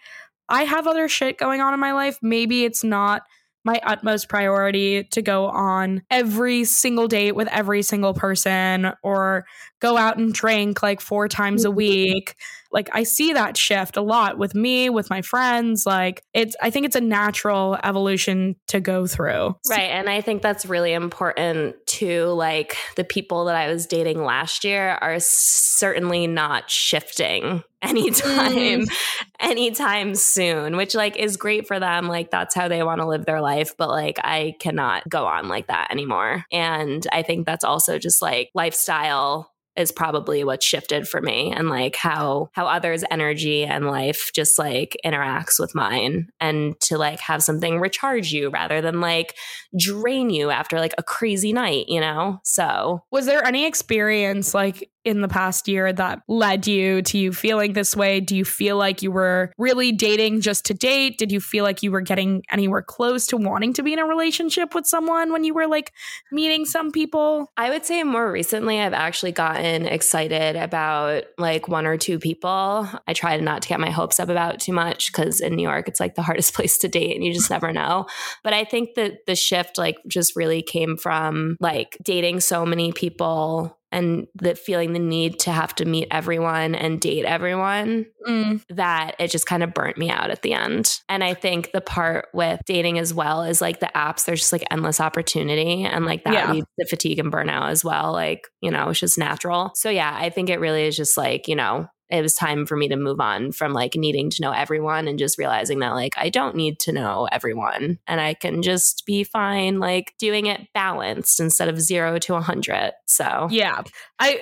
I have other shit going on in my life. Maybe it's not my utmost priority to go on every single date with every single person or go out and drink like four times a week. Like I see that shift a lot with me, with my friends. Like it's, I think it's a natural evolution to go through. Right. And I think that's really important too. Like the people that I was dating last year are certainly not shifting anytime, mm. anytime soon, which like is great for them. Like that's how they want to live their life. But like, I cannot go on like that anymore. And I think that's also just like lifestyle is probably what shifted for me, and like how how others' energy and life just like interacts with mine, and to like have something recharge you rather than like drain you after like a crazy night, you know? So was there any experience like in the past year that led you to you feeling this way? Do you feel like you were really dating just to date? Did you feel like you were getting anywhere close to wanting to be in a relationship with someone when you were like meeting some people? I would say more recently, I've actually gotten excited about like one or two people. I try not to get my hopes up about too much because in New York, it's like the hardest place to date and you just never know. But I think that the shift like just really came from like dating so many people and the feeling the need to have to meet everyone and date everyone, mm. that it just kind of burnt me out at the end. And I think the part with dating as well is like the apps, there's just like endless opportunity and like that yeah. leads to fatigue and burnout as well. Like, you know, it's just natural. So yeah, I think it really is just like, you know, it was time for me to move on from like needing to know everyone and just realizing that like I don't need to know everyone and I can just be fine like doing it balanced instead of zero to a hundred. So yeah, I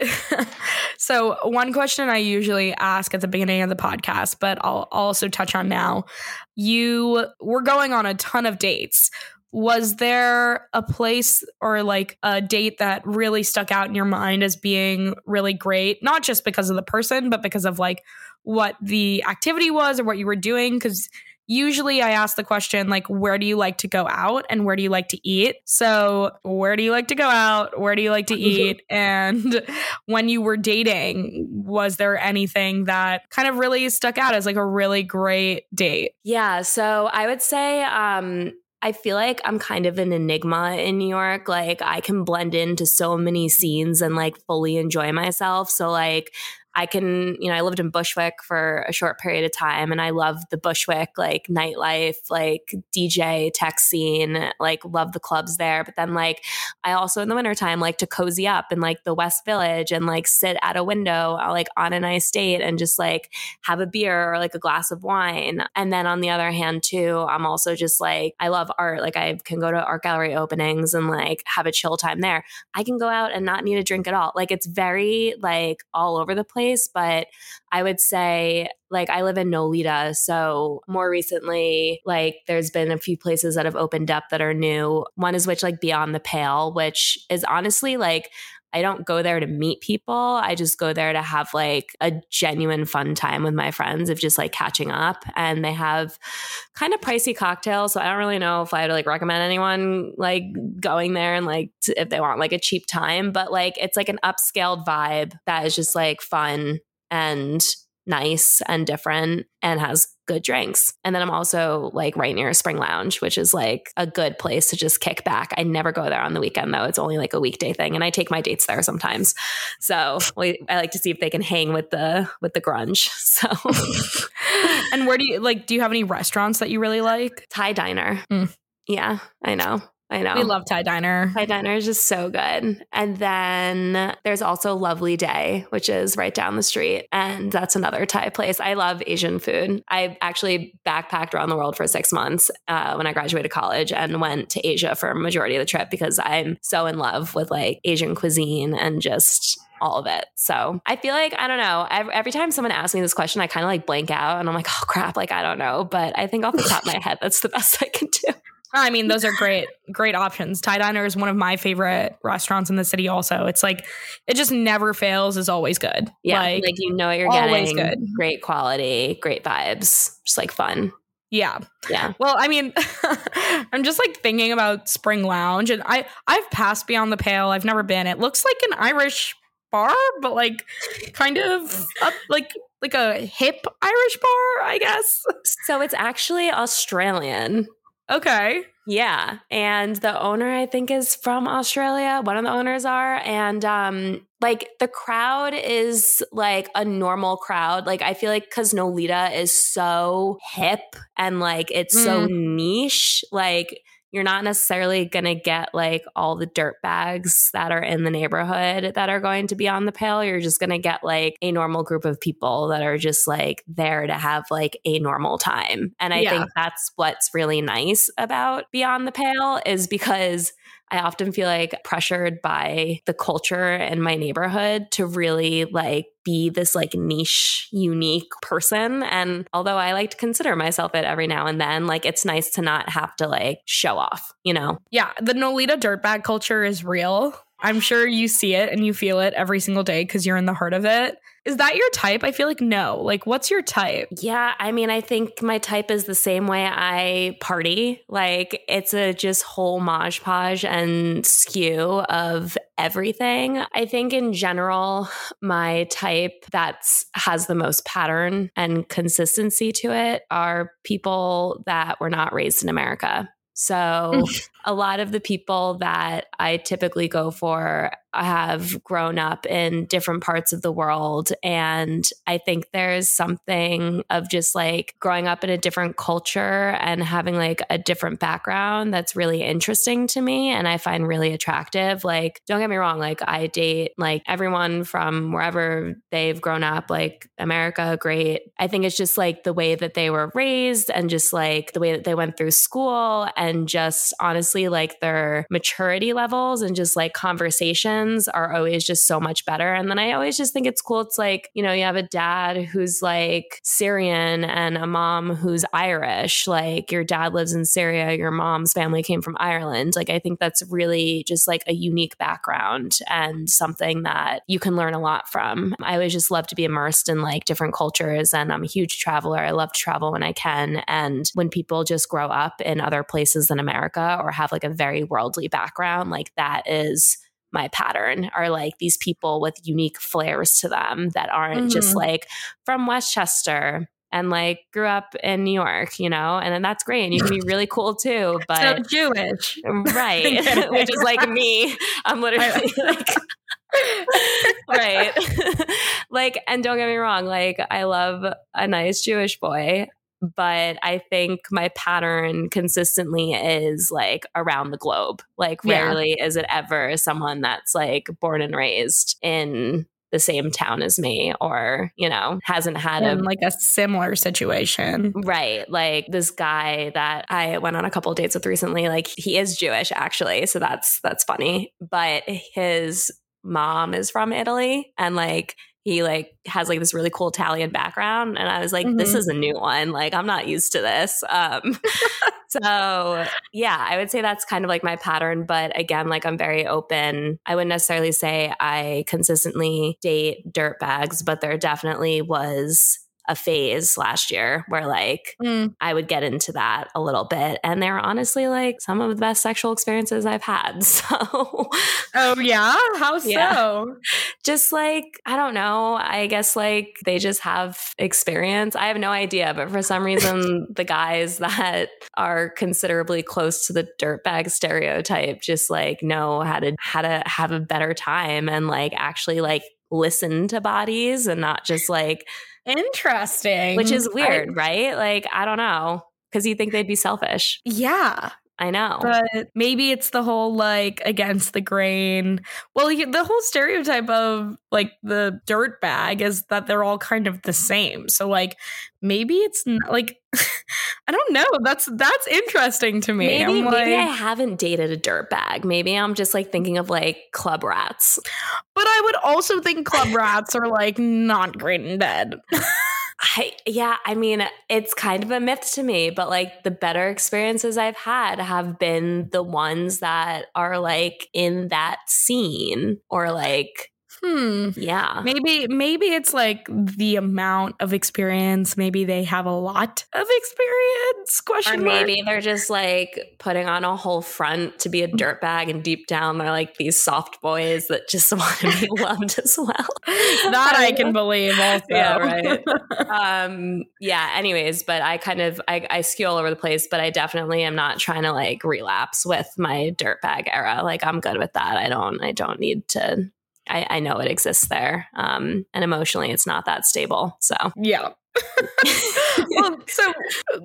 so one question I usually ask at the beginning of the podcast, but I'll also touch on now. You were going on a ton of dates. Was there a place or like a date that really stuck out in your mind as being really great? Not just because of the person, but because of like what the activity was or what you were doing? Because usually I ask the question, like, where do you like to go out and where do you like to eat? So where do you like to go out? Where do you like to eat? And when you were dating, was there anything that kind of really stuck out as like a really great date? Yeah. So I would say, um, I feel like I'm kind of an enigma in New York. Like I can blend into so many scenes and like fully enjoy myself. So like I can, you know, I lived in Bushwick for a short period of time and I love the Bushwick like nightlife, like D J tech scene, like love the clubs there. But then like I also in the wintertime like to cozy up in like the West Village and like sit at a window like on a nice date and just like have a beer or like a glass of wine. And then on the other hand too, I'm also just like, I love art. Like I can go to art gallery openings and like have a chill time there. I can go out and not need a drink at all. Like it's very like all over the place. But I would say like I live in Nolita. So more recently, like there's been a few places that have opened up that are new. One is which like Beyond the Pale, which is honestly like I don't go there to meet people. I just go there to have like a genuine fun time with my friends of just like catching up. And they have kind of pricey cocktails. So I don't really know if I would like recommend anyone like going there and like t- if they want like a cheap time. But like it's like an upscaled vibe that is just like fun and nice and different and has good drinks. And then I'm also like right near Spring Lounge, which is like a good place to just kick back. I never go there on the weekend though. It's only like a weekday thing. And I take my dates there sometimes. So we, I like to see if they can hang with the, with the grunge. So. And where do you like, do you have any restaurants that you really like? Thai Diner. Mm. Yeah, I know. I know. We love Thai Diner. Thai Diner is just so good. And then there's also Lovely Day, which is right down the street. And that's another Thai place. I love Asian food. I actually backpacked around the world for six months uh, when I graduated college and went to Asia for a majority of the trip because I'm so in love with like Asian cuisine and just all of it. So I feel like, I don't know, every, every time someone asks me this question, I kind of like blank out and I'm like, oh crap, like, I don't know. But I think off the top of my head, that's the best I can do. I mean, those are great, great options. Thai Diner is one of my favorite restaurants in the city also. It's like, it just never fails. It's always good. Yeah, like, like you know what you're getting. Good. Great quality, great vibes, just like fun. Yeah. Yeah. Well, I mean, I'm just like thinking about Spring Lounge and I, I've passed Beyond the Pale. I've never been. It looks like an Irish bar, but like kind of up, like like a hip Irish bar, I guess. So it's actually Australian. Okay. Yeah. And the owner, I think, is from Australia. One of the owners are. And um, like the crowd is like a normal crowd. Like I feel like because Nolita is so hip and like it's mm. so niche, like you're not necessarily going to get like all the dirt bags that are in the neighborhood that are going to be on the Pale. You're just going to get like a normal group of people that are just like there to have like a normal time. And I yeah. think that's what's really nice about Beyond the Pale is because I often feel like pressured by the culture in my neighborhood to really like be this like niche, unique person. And although I like to consider myself it every now and then, like it's nice to not have to like show off, you know? Yeah. The Nolita dirtbag culture is real. I'm sure you see it and you feel it every single day because you're in the heart of it. Is that your type? I feel like no. Like, what's your type? Yeah, I mean, I think my type is the same way I party. Like, it's a just whole mosh podge and skew of everything. I think in general, my type that's has the most pattern and consistency to it are people that were not raised in America. So a lot of the people that I typically go for have grown up in different parts of the world. And I think there's something of just like growing up in a different culture and having like a different background that's really interesting to me. And I find really attractive. Like, don't get me wrong. Like, I date like everyone from wherever they've grown up, like America, great. I think it's just like the way that they were raised and just like the way that they went through school and just honestly like their maturity levels and just like conversations are always just so much better. And then I always just think it's cool. It's like, you know, you have a dad who's like Syrian and a mom who's Irish. Like, your dad lives in Syria, your mom's family came from Ireland. Like, I think that's really just like a unique background and something that you can learn a lot from. I always just love to be immersed in like different cultures, and I'm a huge traveler. I love to travel when I can. And when people just grow up in other places than America or have like a very worldly background, like that is my pattern, are like these people with unique flares to them that aren't mm-hmm. just like from Westchester and like grew up in New York, you know, and then that's great. And you can be really cool too, but so Jewish, right? Which is like me. I'm literally like, right. Like, and don't get me wrong. Like, I love a nice Jewish boy, but I think my pattern consistently is like around the globe. Like, rarely yeah. is it ever someone that's like born and raised in the same town as me, or, you know, hasn't had a, like a similar situation. Right. Like this guy that I went on a couple of dates with recently, like he is Jewish actually. So that's, that's funny, but his mom is from Italy, and like, he like has like this really cool Italian background. And I was like, mm-hmm. this is a new one. Like, I'm not used to this. Um, so yeah, I would say that's kind of like my pattern. But again, like, I'm very open. I wouldn't necessarily say I consistently date dirtbags, but there definitely was a phase last year where like mm. I would get into that a little bit, and they're honestly like some of the best sexual experiences I've had. So oh yeah, how so? Yeah. Just like, I don't know, I guess like they just have experience. I have no idea, but for some reason the guys that are considerably close to the dirtbag stereotype just like know how to how to have a better time and like actually like listen to bodies and not just like interesting, which is weird, I, right? Like, I don't know, because you think they'd be selfish. Yeah, I know. But maybe it's the whole like against the grain. Well, the whole stereotype of like the dirt bag is that they're all kind of the same. So like maybe it's not, like I don't know. That's that's interesting to me. Maybe, I'm like, maybe I haven't dated a dirt bag. Maybe I'm just like thinking of like club rats. But I would also think club rats are like not great in bed. I, yeah, I mean, it's kind of a myth to me, but like the better experiences I've had have been the ones that are like in that scene, or like, hmm, yeah, maybe maybe it's like the amount of experience. Maybe they have a lot of experience. Question or maybe mark. They're just like putting on a whole front to be a dirtbag, and deep down they're like these soft boys that just want to be loved as well. That I can believe also. Yeah, right. um, yeah. Anyways, but I kind of I, I skew all over the place, but I definitely am not trying to like relapse with my dirtbag era. Like, I'm good with that. I don't. I don't need to. I, I know it exists there. Um, and emotionally, it's not that stable. So, yeah. Well, so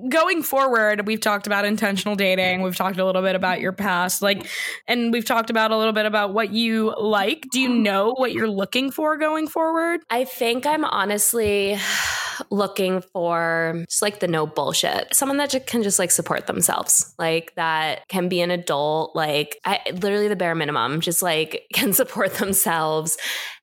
going forward, we've talked about intentional dating. We've talked a little bit about your past, like, and we've talked about a little bit about what you like. Do you know what you're looking for going forward? I think I'm honestly looking for just like the no bullshit, someone that can just like support themselves, like that can be an adult, like I, literally the bare minimum, just like can support themselves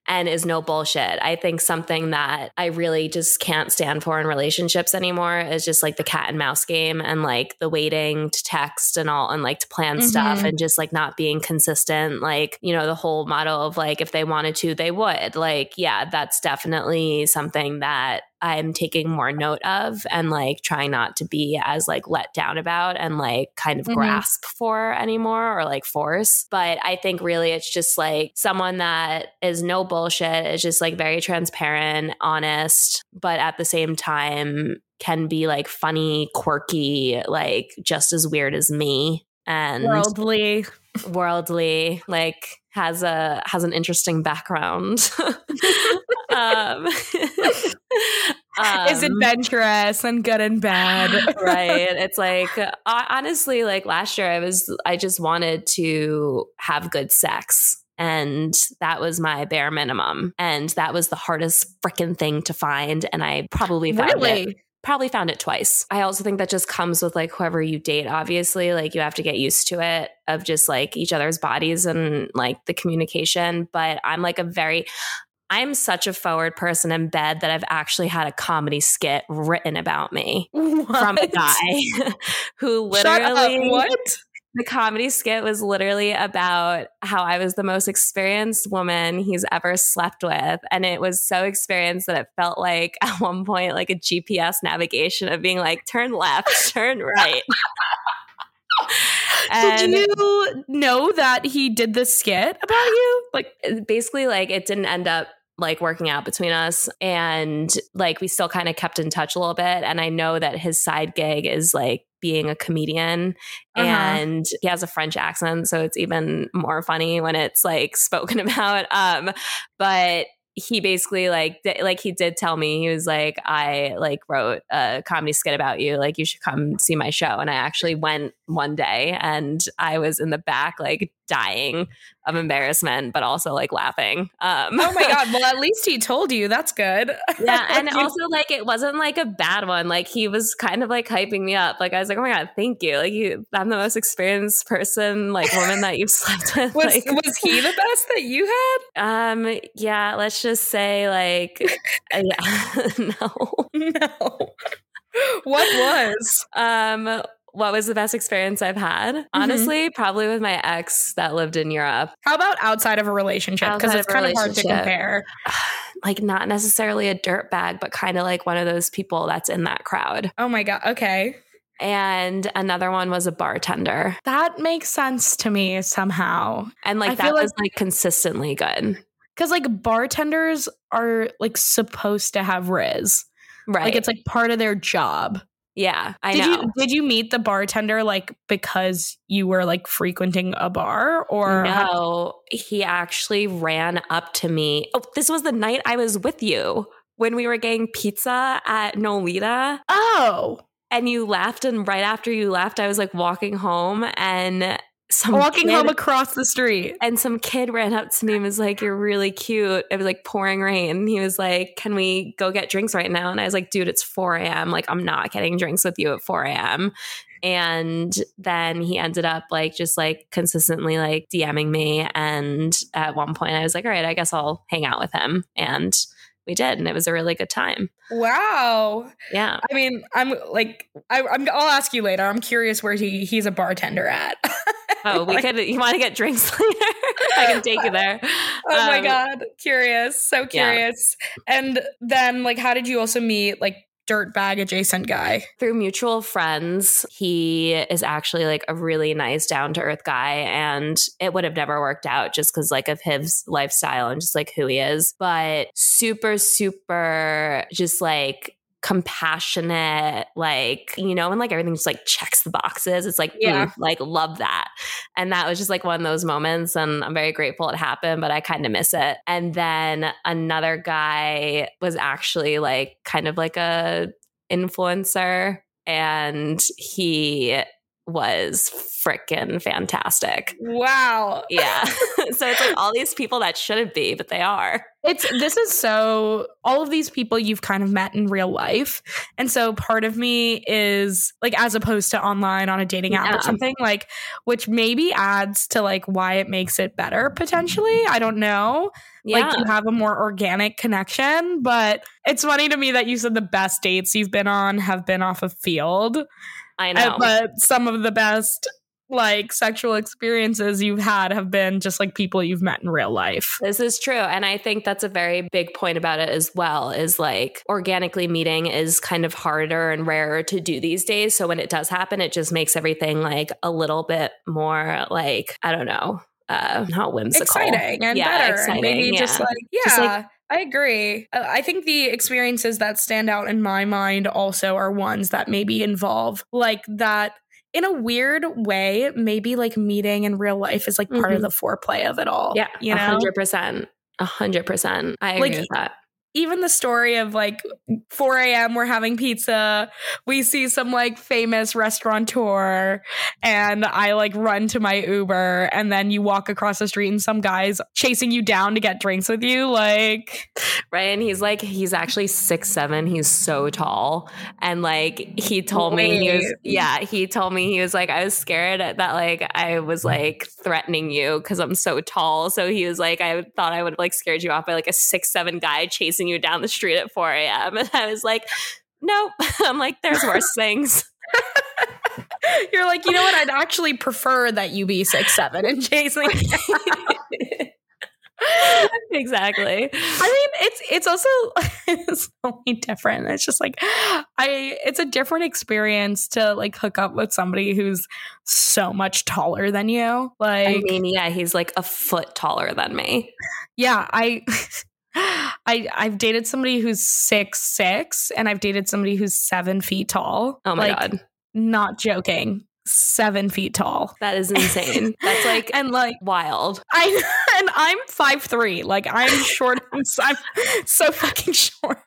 and is no bullshit. I think something that I really just can't stand for in relationships anymore is just like the cat and mouse game and like the waiting to text and all and like to plan mm-hmm. stuff and just like not being consistent. Like, you know, the whole motto of like, if they wanted to, they would. Like, yeah, that's definitely something that I'm taking more note of and like trying not to be as like let down about and like kind of mm-hmm. grasp for anymore or like force. But I think really it's just like someone that is no bullshit, is just like very transparent, honest, but at the same time can be like funny, quirky, like just as weird as me and worldly, worldly, like has a has an interesting background. um, Um, is adventurous and good and bad. Right. It's like, honestly, like last year I was, I just wanted to have good sex. And that was my bare minimum. And that was the hardest freaking thing to find. And I probably found really? it. Probably found it twice. I also think that just comes with like whoever you date, obviously, like you have to get used to it of just like each other's bodies and like the communication. But I'm like a very... I'm such a forward person in bed that I've actually had a comedy skit written about me what? from a guy who literally... Shut up, what? The comedy skit was literally about how I was the most experienced woman he's ever slept with. And it was so experienced that it felt like at one point like a G P S navigation of being like, turn left, turn right. And did you know that he did this skit about you? Like, basically, like, it didn't end up like working out between us. And like, we still kind of kept in touch a little bit. And I know that his side gig is like being a comedian uh-huh. and he has a French accent. So it's even more funny when it's like spoken about. Um, but he basically like, th- like he did tell me, he was like, I like wrote a comedy skit about you. Like, you should come see my show. And I actually went one day and I was in the back, like dying of embarrassment, but also like laughing. Um, oh my God. Well, at least he told you. That's good. Yeah. And also like, it wasn't like a bad one. Like, he was kind of like hyping me up. Like, I was like, oh my God, thank you. Like, you, I'm the most experienced person, like woman that you've slept with. was, like, was he the best that you had? Um, yeah. Let's just say like, uh, yeah. no, no. What was, um, What was the best experience I've had? Honestly, mm-hmm. probably with my ex that lived in Europe. How about outside of a relationship? Because it's kind of hard to compare. Like, not necessarily a dirtbag, but kind of like one of those people that's in that crowd. Oh my God. Okay. And another one was a bartender. That makes sense to me somehow. And like I that was like, like consistently good. Because like bartenders are like supposed to have rizz. Right. Like, it's like part of their job. Yeah, I did know. You, did you meet the bartender like because you were like frequenting a bar or? No, he actually ran up to me. Oh, this was the night I was with you when we were getting pizza at Nolita. Oh. And you left, and right after you left, I was like walking home and some walking kid, home across the street. And some kid ran up to me and was like, you're really cute. It was like pouring rain. And he was like, can we go get drinks right now? And I was like, dude, it's four a.m. Like, I'm not getting drinks with you at four a.m. And then he ended up like just like consistently like DMing me. And at one point I was like, all right, I guess I'll hang out with him. And we did, and it was a really good time. Wow. Yeah. I mean, I'm like, I, I'm, I'll ask you later. I'm curious where he he's a bartender at. Oh, we could. You want to get drinks later? I can take you there. Oh um, my God, curious, so curious. Yeah. And then, like, how did you also meet like dirtbag adjacent guy? Through mutual friends. He is actually like a really nice down to earth guy, and it would have never worked out just because like of his lifestyle and just like who he is. But super, super, just like compassionate, like, you know, and like everything just like checks the boxes. It's like, yeah, mm, like love that. And that was just like one of those moments, and I'm very grateful it happened, but I kind of miss it. And then another guy was actually like kind of like a influencer, and he was freaking fantastic. Wow. Yeah. So it's like all these people that shouldn't be, but they are. It's this is so all of these people you've kind of met in real life. And so part of me is like, as opposed to online on a dating app yeah. or something, like, which maybe adds to like why it makes it better potentially. I don't know. Yeah. Like you have a more organic connection, but it's funny to me that you said the best dates you've been on have been off of Field. I know. But some of the best like sexual experiences you've had have been just like people you've met in real life. This is true. And I think that's a very big point about it as well, is like organically meeting is kind of harder and rarer to do these days. So when it does happen, it just makes everything like a little bit more like, I don't know, uh, not whimsical. Exciting and yeah, better. Exciting, maybe yeah. just like, yeah. Just like, I agree. I think the experiences that stand out in my mind also are ones that maybe involve like that in a weird way, maybe like meeting in real life is like part mm-hmm. of the foreplay of it all. Yeah. You know? one hundred percent. one hundred percent. I agree like, with that. Even the story of like four a.m. we're having pizza. We see some like famous restaurateur and I like run to my Uber and then you walk across the street and some guy's chasing you down to get drinks with you. Like, right. And he's like, he's actually six, seven. He's so tall. And like, he told me, he was, yeah, he told me he was like, I was scared that like, I was like threatening you because I'm so tall. So he was like, I thought I would have like scared you off by like a six, seven guy chasing you down the street at four a.m. And I was like, nope. I'm like, there's worse things. You're like, you know what? I'd actually prefer that you be six seven and chasing me. Exactly. I mean, it's it's also it's only different. It's just like I it's a different experience to like hook up with somebody who's so much taller than you. Like, I mean, yeah, he's like a foot taller than me. Yeah, I I, I've dated somebody who's six six, and I've dated somebody who's seven feet tall. Oh my like, god! Not joking, seven feet tall. That is insane. That's like and like wild. I and I'm five three. Like I'm short. I'm, I'm so fucking short.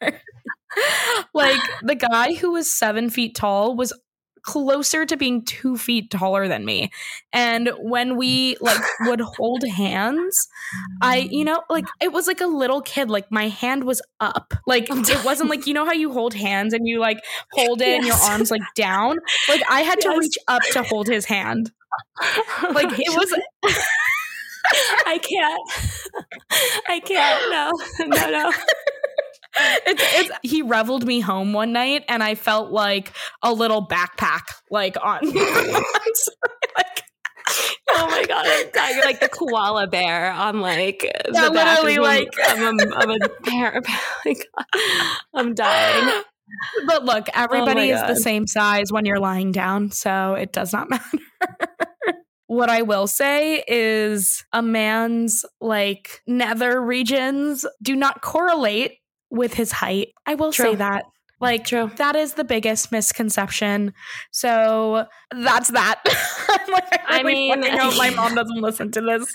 Like the guy who was seven feet tall was closer to being two feet taller than me. And when we like would hold hands, I, you know, like it was like a little kid, like my hand was up. Like it wasn't like, you know how you hold hands and you like hold it yes. and your arms like down. Like I had yes. to reach up to hold his hand. Like it was I can't. I can't. No. No, no. It's, it's, he reveled me home one night and I felt like a little backpack like on like, oh my god, I'm dying, like the koala bear on like yeah, the literally back like I'm a, I'm a bear like, I'm dying. But look, everybody oh is god. The same size when you're lying down, so it does not matter. What I will say is a man's like nether regions do not correlate with his height. I will True. Say that. Like, True. That is the biggest misconception. So that's that. I'm like, I really mean, I hope my mom doesn't listen to this.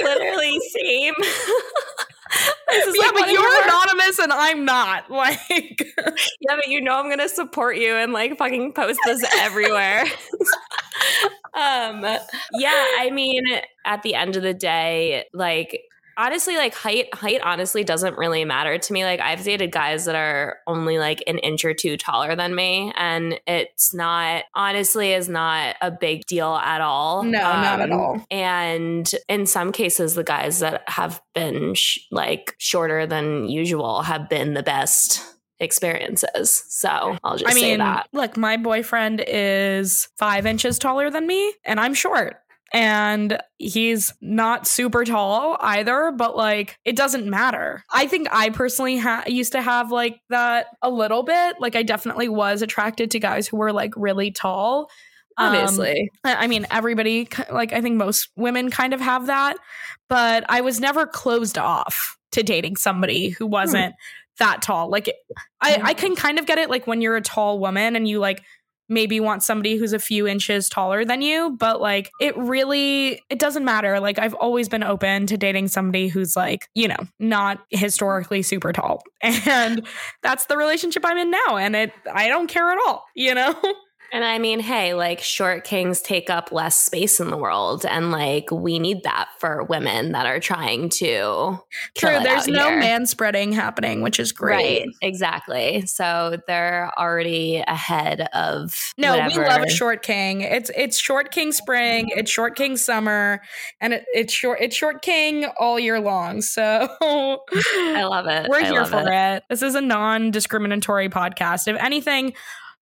Literally, same. This is yeah, like but you're your anonymous and I'm not. Like, yeah, but you know I'm gonna support you and like fucking post this everywhere. um, yeah, I mean, at the end of the day, like. Honestly, like height, height honestly doesn't really matter to me. Like I've dated guys that are only like an inch or two taller than me. And it's not, honestly is not a big deal at all. No, um, not at all. And in some cases, the guys that have been sh- like shorter than usual have been the best experiences. So I'll just I mean, say that. Look, my boyfriend is five inches taller than me and I'm short. And he's not super tall either, but like it doesn't matter. I think I personally ha- used to have like that a little bit. Like I definitely was attracted to guys who were like really tall. Obviously. Um, I mean, everybody, like I think most women kind of have that, but I was never closed off to dating somebody who wasn't hmm. that tall. Like I, I can kind of get it like when you're a tall woman and you like maybe want somebody who's a few inches taller than you, but like it really, it doesn't matter. Like I've always been open to dating somebody who's like, you know, not historically super tall. And that's the relationship I'm in now. And it, I don't care at all, you know? And I mean, hey, like short kings take up less space in the world. And like we need that for women that are trying to. True. There's no man spreading happening, which is great. Right, exactly. So they're already ahead of. No, whatever. We love a short king. It's it's short king spring. It's short king summer. And it, it's short it's short king all year long. So I love it. We're I here for it. it. This is a non-discriminatory podcast. If anything,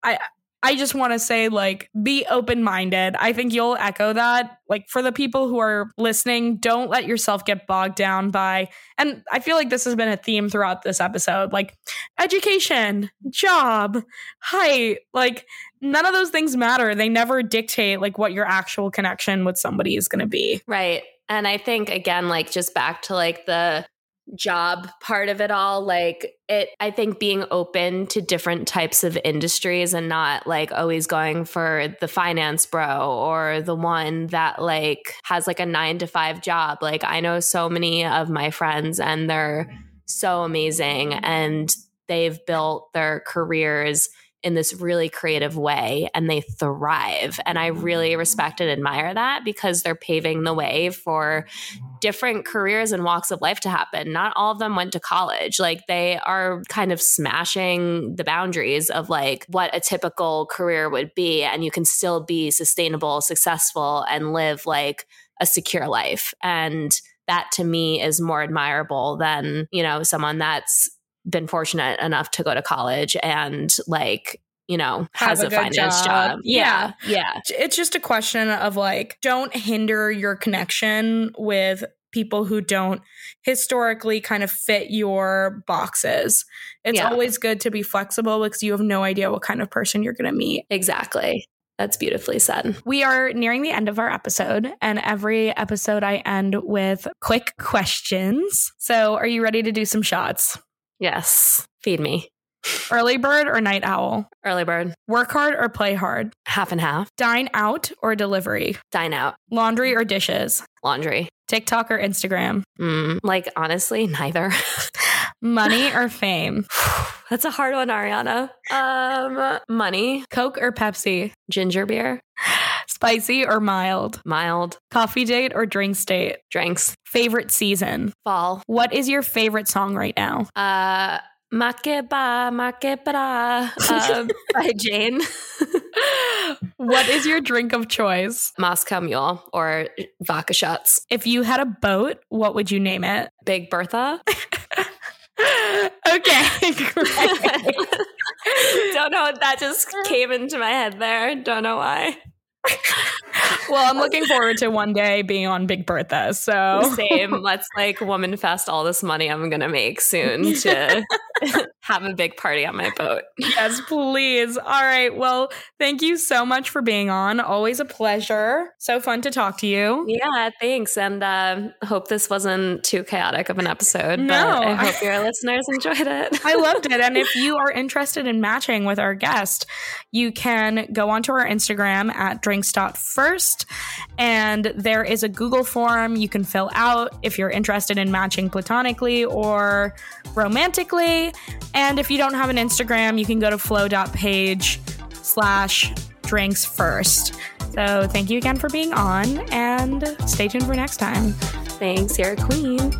I I just want to say, like, be open-minded. I think you'll echo that. Like, for the people who are listening, don't let yourself get bogged down by, and I feel like this has been a theme throughout this episode, like, education, job, height, like, none of those things matter. They never dictate, like, what your actual connection with somebody is going to be. Right. And I think, again, like, just back to, like, the job part of it all, like it, I think being open to different types of industries and not like always going for the finance bro or the one that like has like a nine to five job. Like I know so many of my friends and they're so amazing and they've built their careers in this really creative way and they thrive. And I really respect and admire that because they're paving the way for different careers and walks of life to happen. Not all of them went to college. Like they are kind of smashing the boundaries of like what a typical career would be. And you can still be sustainable, successful, and live like a secure life. And that to me is more admirable than, you know, someone that's been fortunate enough to go to college and like, you know, has a, a finance job. job. Yeah. Yeah. It's just a question of like, don't hinder your connection with people who don't historically kind of fit your boxes. It's yeah. always good to be flexible because you have no idea what kind of person you're going to meet. Exactly. That's beautifully said. We are nearing the end of our episode, and every episode I end with quick questions. So are you ready to do some shots? Yes. Feed me. Early bird or night owl? Early bird. Work hard or play hard? Half and half. Dine out or delivery? Dine out. Laundry or dishes? Laundry. TikTok or Instagram? Mm, like, honestly, neither. Money or fame? That's a hard one, Ariana. Um, money. Coke or Pepsi? Ginger beer. Spicy or mild? Mild. Coffee date or drinks date? Drinks. Favorite season? Fall. What is your favorite song right now? Uh, Makeba, Makeba um, by Jane. What is your drink of choice? Moscow Mule or vodka shots. If you had a boat, what would you name it? Big Bertha. Okay. Don't know. That just came into my head there. Don't know why. Well, I'm looking forward to one day being on Big Bertha. So same. Let's like woman fest all this money I'm going to make soon to have a big party on my boat. Yes, please. All right. Well, thank you so much for being on. Always a pleasure. So fun to talk to you. Yeah, thanks. And uh, hope this wasn't too chaotic of an episode. No. But I hope your listeners enjoyed it. I loved it. And if you are interested in matching with our guest, you can go onto our Instagram at drinks dot first. And there is a Google form you can fill out if you're interested in matching platonically or romantically. And if you don't have an Instagram, you can go to flow.page slash drinks first. So thank you again for being on and stay tuned for next time. Thanks. You're a queen.